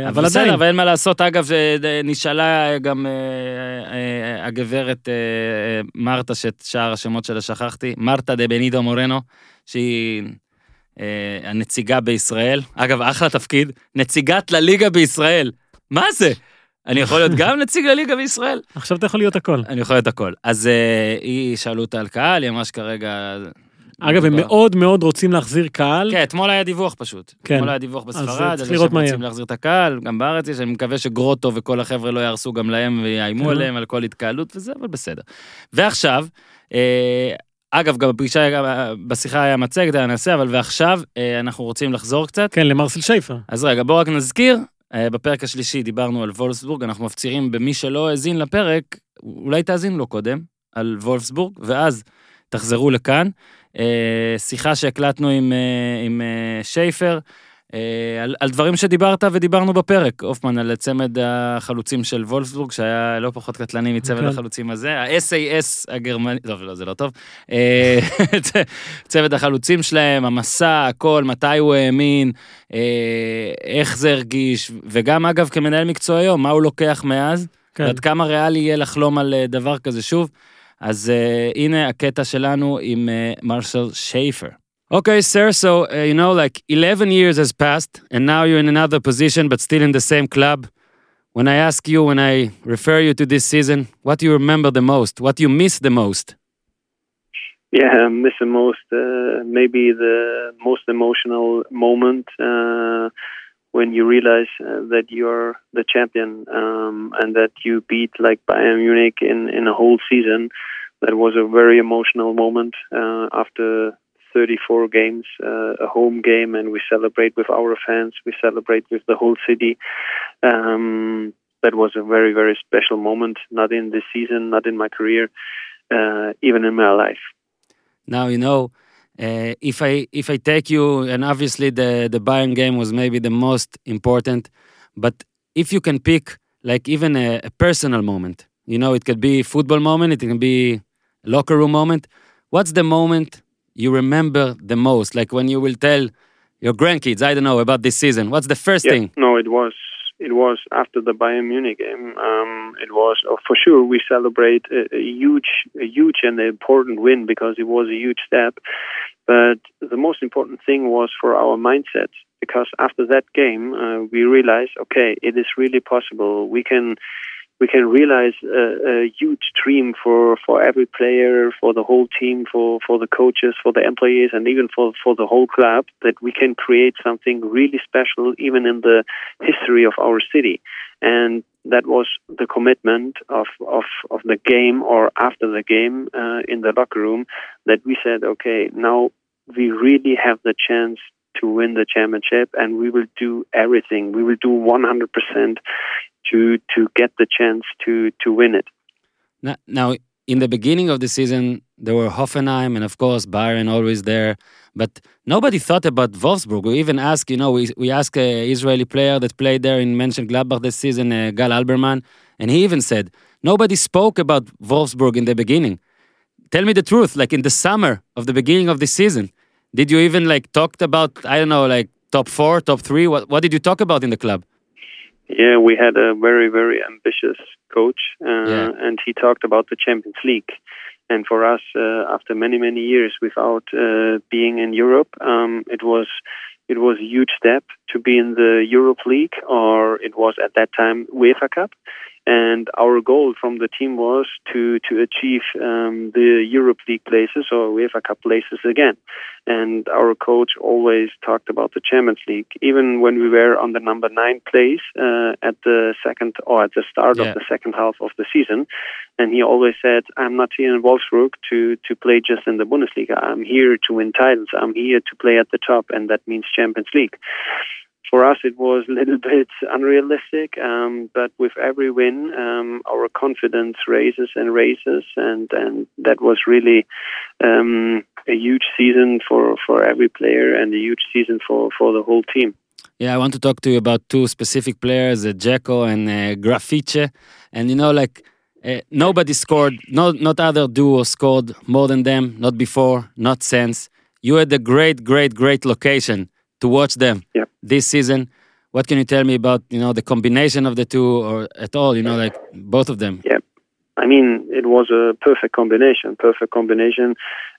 אבל עדיין. אבל אין מה לעשות, אגב, נשאלה גם הגברת מרתה, ששאר השמות שלה שכחתי, מרתה דה בנידו מורנו, שהיא הנציגה בישראל, אגב, אחלה תפקיד, נציגת לליגה בישראל, מה זה? אני יכול להיות גם נציג לליגה בישראל? עכשיו אתה יכול להיות הכל. אני יכול להיות הכל. אז היא שאלו אותה על קהל, היא ממש כרגע... אגב, הם מאוד מאוד רוצים להחזיר קהל. כן, אתמול היה דיווח פשוט. אתמול היה דיווח בספרד, אז הם רוצים להחזיר את הקהל, גם בארץ יש, אני מקווה שגרוטו וכל החבר'ה לא יערסו גם להם ויאיימו עליהם על כל התקהלות וזה, אבל בסדר. ועכשיו, אגב, גם בשיחה היה מצגת, היה נעשה, אבל ועכשיו אנחנו רוצים לחזור קצת. כן, למרסל שייפה. אז רגע, בואו רק נזכיר, בפרק השלישי דיברנו על וולפסבורג, אנחנו מפצירים במי שלא האזין לפרק, אולי תאזין לו קודם, על וולפסבורג, ואז תחזרו לכאן. שיחה שהקלטנו עם, עם שייפר, על, על דברים שדיברת ודיברנו בפרק, אופמן, על צמד החלוצים של וולפסבורג, שהיה לא פחות קטלני מצמד okay. החלוצים הזה, ה-S A S הגרמני, טוב, לא, זה לא טוב, צמד החלוצים שלהם, המסע, הכל, מתי הוא האמין, איך זה הרגיש, וגם אגב כמנהל מקצוע היום, מה הוא לוקח מאז, okay. ועד כמה ריאלי יהיה לחלום על דבר כזה שוב, אז uh, הנה הקטע שלנו עם uh, Marcel Schaefer. Okay, sir, so, uh, you know, like, eleven years has passed, and now you're in another position, but still in the same club. When I ask you, when I refer you to this season, what do you remember the most? What do you miss the most? Yeah, I miss the most, uh, maybe the most emotional moment, uh, when you realize uh, that you're the champion um, and that you beat like Bayern Munich in, in a whole season. That was a very emotional moment uh, after thirty-four games, uh, a home game, and we celebrate with our fans, we celebrate with the whole city. Um, that was a very, very special moment, not in this season, not in my career, uh, even in my life. Now you know, uh, if I if I take you, and obviously the the Bayern game was maybe the most important, but if you can pick like even a, a personal moment, you know, it could be a football moment, it can be a locker room moment. What's the moment you remember the most? Like when you will tell your grandkids, I don't know, about this season. What's the first yeah, thing? No, it was it was after the Bayern Munich game. Um, it was, oh, for sure, we celebrate a, a huge, a huge and important win because it was a huge step. But the most important thing was for our mindset, because after that game, uh, we realized, okay, it is really possible. We can... We can realize a, a huge dream for, for every player, for the whole team, for, for the coaches, for the employees, and even for, for the whole club, that we can create something really special, even in the history of our city. And that was the commitment of, of, of the game, or after the game uh, in the locker room, that we said, okay, now we really have the chance to win the championship, and we will do everything. We will do one hundred percent to to get the chance to to win it. Now, now, in the beginning of the season, there were Hoffenheim and, of course, Bayern always there. But nobody thought about Wolfsburg. We even asked, you know, we, we asked an Israeli player that played there in Mönchengladbach this season, uh, Gal Alberman, and he even said, nobody spoke about Wolfsburg in the beginning. Tell me the truth, like in the summer of the beginning of the season, did you even, like, talked about, I don't know, like, top four, top three? What, what did you talk about in the club? Yeah, we had a very, very ambitious coach, uh, yeah. and he talked about the Champions League. And for us, uh, after many, many years without uh, being in Europe, um, it was it was a huge step to be in the Europe League, or it was at that time UEFA Cup. And our goal from the team was to to achieve um, the Europe League places or UEFA Cup places again. And our coach always talked about the Champions League, even when we were on the number nine place uh, at the second or at the start yeah. of the second half of the season. And he always said, "I'm not here in Wolfsburg to to play just in the Bundesliga. I'm here to win titles. I'm here to play at the top, and that means Champions League." For us, it was a little bit unrealistic, um, but with every win, um, our confidence raises and raises, and, and that was really um, a huge season for, for every player and a huge season for, for the whole team. Yeah, I want to talk to you about two specific players, uh, Dzeko and uh, Grafice. And you know, like, uh, nobody scored, no, not other duo scored more than them, not before, not since. You had a great, great, great location to watch them yep. this season. What can you tell me about, you know, the combination of the two, or at all, you know, like both of them? Yeah, I mean, it was a perfect combination, perfect combination,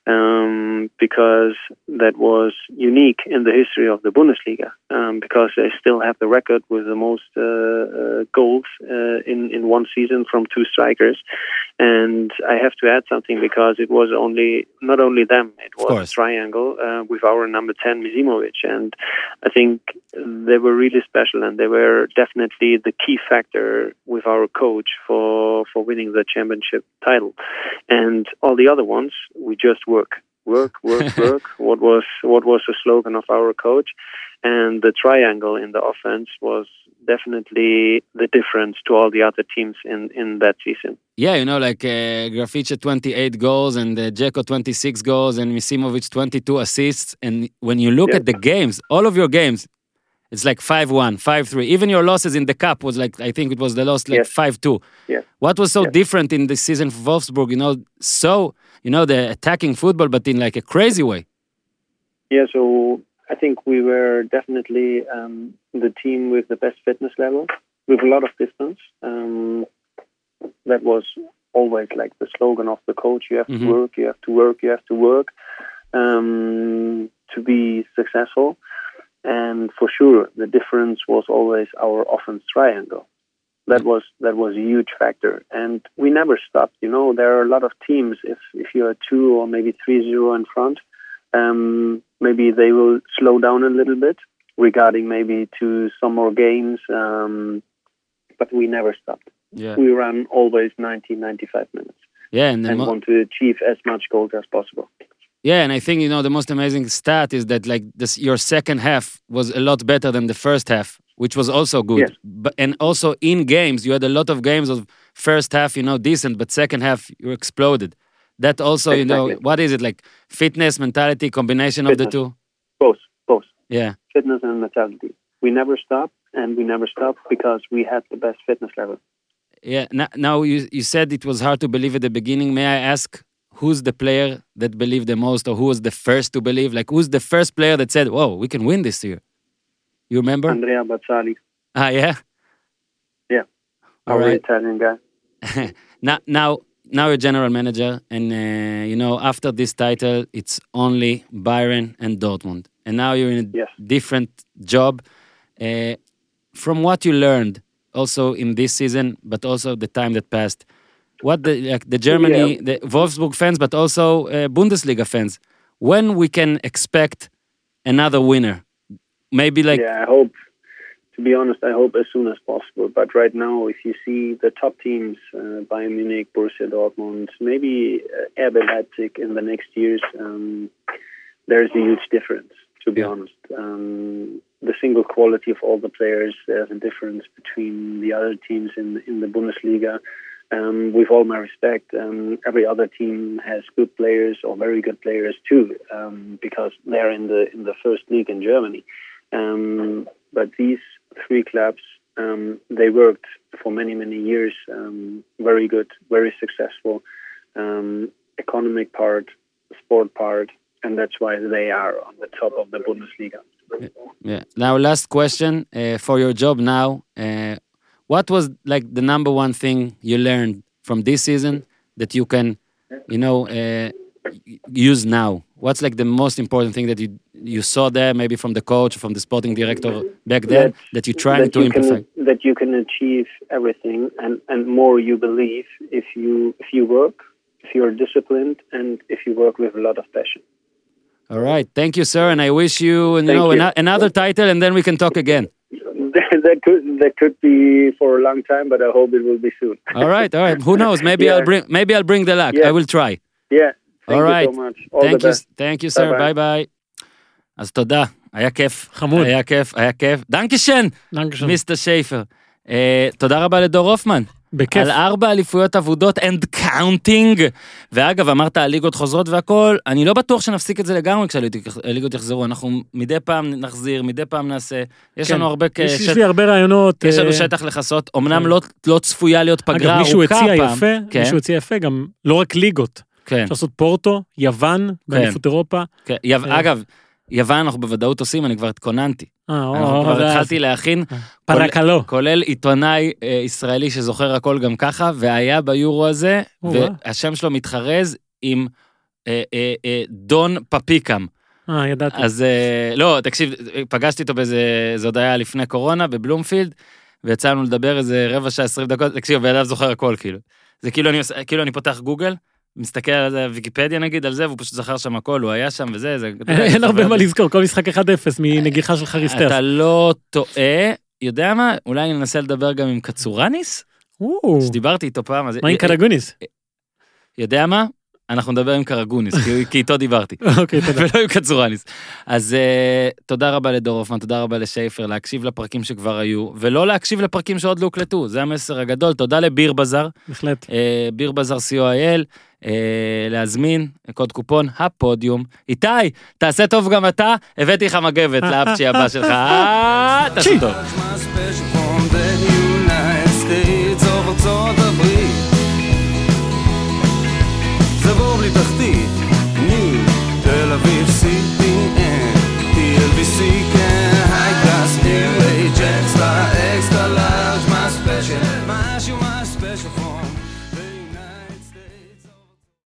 um, because that was unique in the history of the Bundesliga, um, because they still have the record with the most uh, uh, goals uh, in, in one season from two strikers. And I have to add something, because it was only not only them, it was a triangle uh, with our number ten, Misimovic. And I think they were really special, and they were definitely the key factor with our coach for, for winning the championship title. And all the other ones, we just work. Work, work, work. What was what was the slogan of our coach? And the triangle in the offense was definitely the difference to all the other teams in, in that season. Yeah, you know, like uh, Grafice twenty-eight goals, and uh, Dzeko twenty-six goals, and Misimovic twenty-two assists. And when you look yeah. at the games, all of your games, it's like five one, five three. Even your losses in the cup was like, I think it was the loss like yes. five two. Yeah. What was so yeah. different in this season for Wolfsburg? You know, so, you know, the attacking football, but in like a crazy way. Yeah, so I think we were definitely um, the team with the best fitness level, with a lot of distance. Um, that was always like the slogan of the coach. You have mm-hmm. to work, you have to work, you have to work um, to be successful. And for sure, the difference was always our offense triangle. That was that was a huge factor, and we never stopped. You know, there are a lot of teams. If if you are two or maybe three zero in front, um, maybe they will slow down a little bit regarding maybe to some more games. Um, but we never stopped. Yeah. We ran always ninety, ninety-five minutes. Yeah, and, and mo- want to achieve as much goals as possible. Yeah, and I think, you know, the most amazing stat is that, like, this, your second half was a lot better than the first half, which was also good. Yes. But, and also in games, you had a lot of games of first half, you know, decent, but second half, you exploded. That also, exactly. You know, what is it like? Fitness, mentality, combination fitness. Of the two? Both, both. Yeah. Fitness and mentality. We never stop, and we never stop because we had the best fitness level. Yeah. Now, now you, you said it was hard to believe at the beginning. May I ask, who's the player that believed the most, or who was the first to believe? Like, who's the first player that said, whoa, we can win this year? You remember? Andrea Bocelli. Ah, yeah? Yeah. All right. Italian guy. now, now, now you're general manager, and, uh, you know, after this title, it's only Bayern and Dortmund. And now you're in a yes. different job. Uh, from what you learned, also in this season, but also the time that passed, what the, like the Germany, yeah. the Wolfsburg fans, but also uh, Bundesliga fans, when we can expect another winner? Maybe like... Yeah, I hope, to be honest, I hope as soon as possible. But right now, if you see the top teams, uh, Bayern Munich, Borussia Dortmund, maybe uh, R B Leipzig in the next years, um, there's a huge difference, to be yeah. honest. Um, the single quality of all the players, there's a difference between the other teams in, in the Bundesliga. Um, with all my respect, um, every other team has good players or very good players too, um, because they're in the in the first league in Germany. Um, but these three clubs, um, they worked for many, many years, um, very good, very successful, um, economic part, sport part, and that's why they are on the top of the Bundesliga. Yeah. yeah. Now, last question uh, for your job now. Uh, What was like the number one thing you learned from this season that you can, you know, uh, use now? What's like the most important thing that you you saw there, maybe from the coach, from the sporting director back then, that, that you're trying that to you improve? That you can achieve everything and, and more you believe if you if you work, if you're disciplined, and if you work with a lot of passion. All right. Thank you, sir. And I wish you, you know, you. An- another title, and then we can talk again. that could that could be for a long time, but I hope it will be soon. all right, all right. Who knows? Maybe yeah. I'll bring maybe I'll bring the luck. Yeah. I will try. Yeah. Thank all right. you so much. All thank the you, best. Thank you, sir. Bye bye. אז תודה. היה כיף. חמוד. היה כיף, היה כיף. דנקשן. דנקשן. מיסטר שייפר. Uh, תודה רבה לדור הופמן. בכיף. על ארבע אליפויות עבודות and counting. ואגב, אמרת הליגות חוזרות והכל, אני לא בטוח שנפסיק את זה לגמרי כשהליגות יחזרו, אנחנו מדי פעם נחזיר, מדי פעם נעשה, יש כן. לנו הרבה... יש, שט... יש לי הרבה רעיונות. יש לנו שטח לחסות, אמנם כן. לא, לא צפויה להיות פגרה ארוכה פעם. אגב, מישהו הציע יפה, כן. מישהו הציע יפה, גם לא רק ליגות. כן. אפשר לעשות פורטו, יוון, כן. באליפות אירופה. כן. יו... אגב, יוון אנחנו בוודאות עושים, אני כבר התכוננתי. אנחנו כבר התחלתי להכין, כולל עיתונאי ישראלי שזוכר הכל גם ככה, והיה ביורו הזה, והשם שלו מתחרז עם דון פפיקם. אה, ידעתי. אז לא, תקשיב, פגשתי אותו באיזה, זה עוד היה לפני קורונה, בבלומפילד, ויצאנו לדבר איזה רבע שעה, עשרים דקות, תקשיב, ועדיו זוכר הכל כאילו. זה כאילו אני פותח גוגל, מסתכל על ויקיפדיה נגיד על זה, והוא פשוט זכר שם הכל, הוא היה שם וזה, זה... אין הרבה מה לזכור, כל משחק אחד אפס מנגיחה של חריסטר. אתה לא טועה, יודע מה? אולי ננסה לדבר גם עם קצורניס? שדיברתי איתו פעם. מה עם קרגוניס? יודע מה? אנחנו נדבר עם קרגוניס, כי איתו דיברתי. אוקיי, תודה. ולא עם קצורניס. אז תודה רבה לדור הופמן, תודה רבה לשייפר, להקשיב לפרקים שכבר היו, ולא להקשיב לפרקים שעוד לא הוקלטו, זה המסר הגדול. תודה לביר בזאר. בהחלט. ביר בזאר סי או איי אל. להזמין, קוד קופון, הפודיום. איתי, תעשה טוב גם אתה, הבאתי לך מגבת לאפצ'י הבא שלך. תעשה טוב.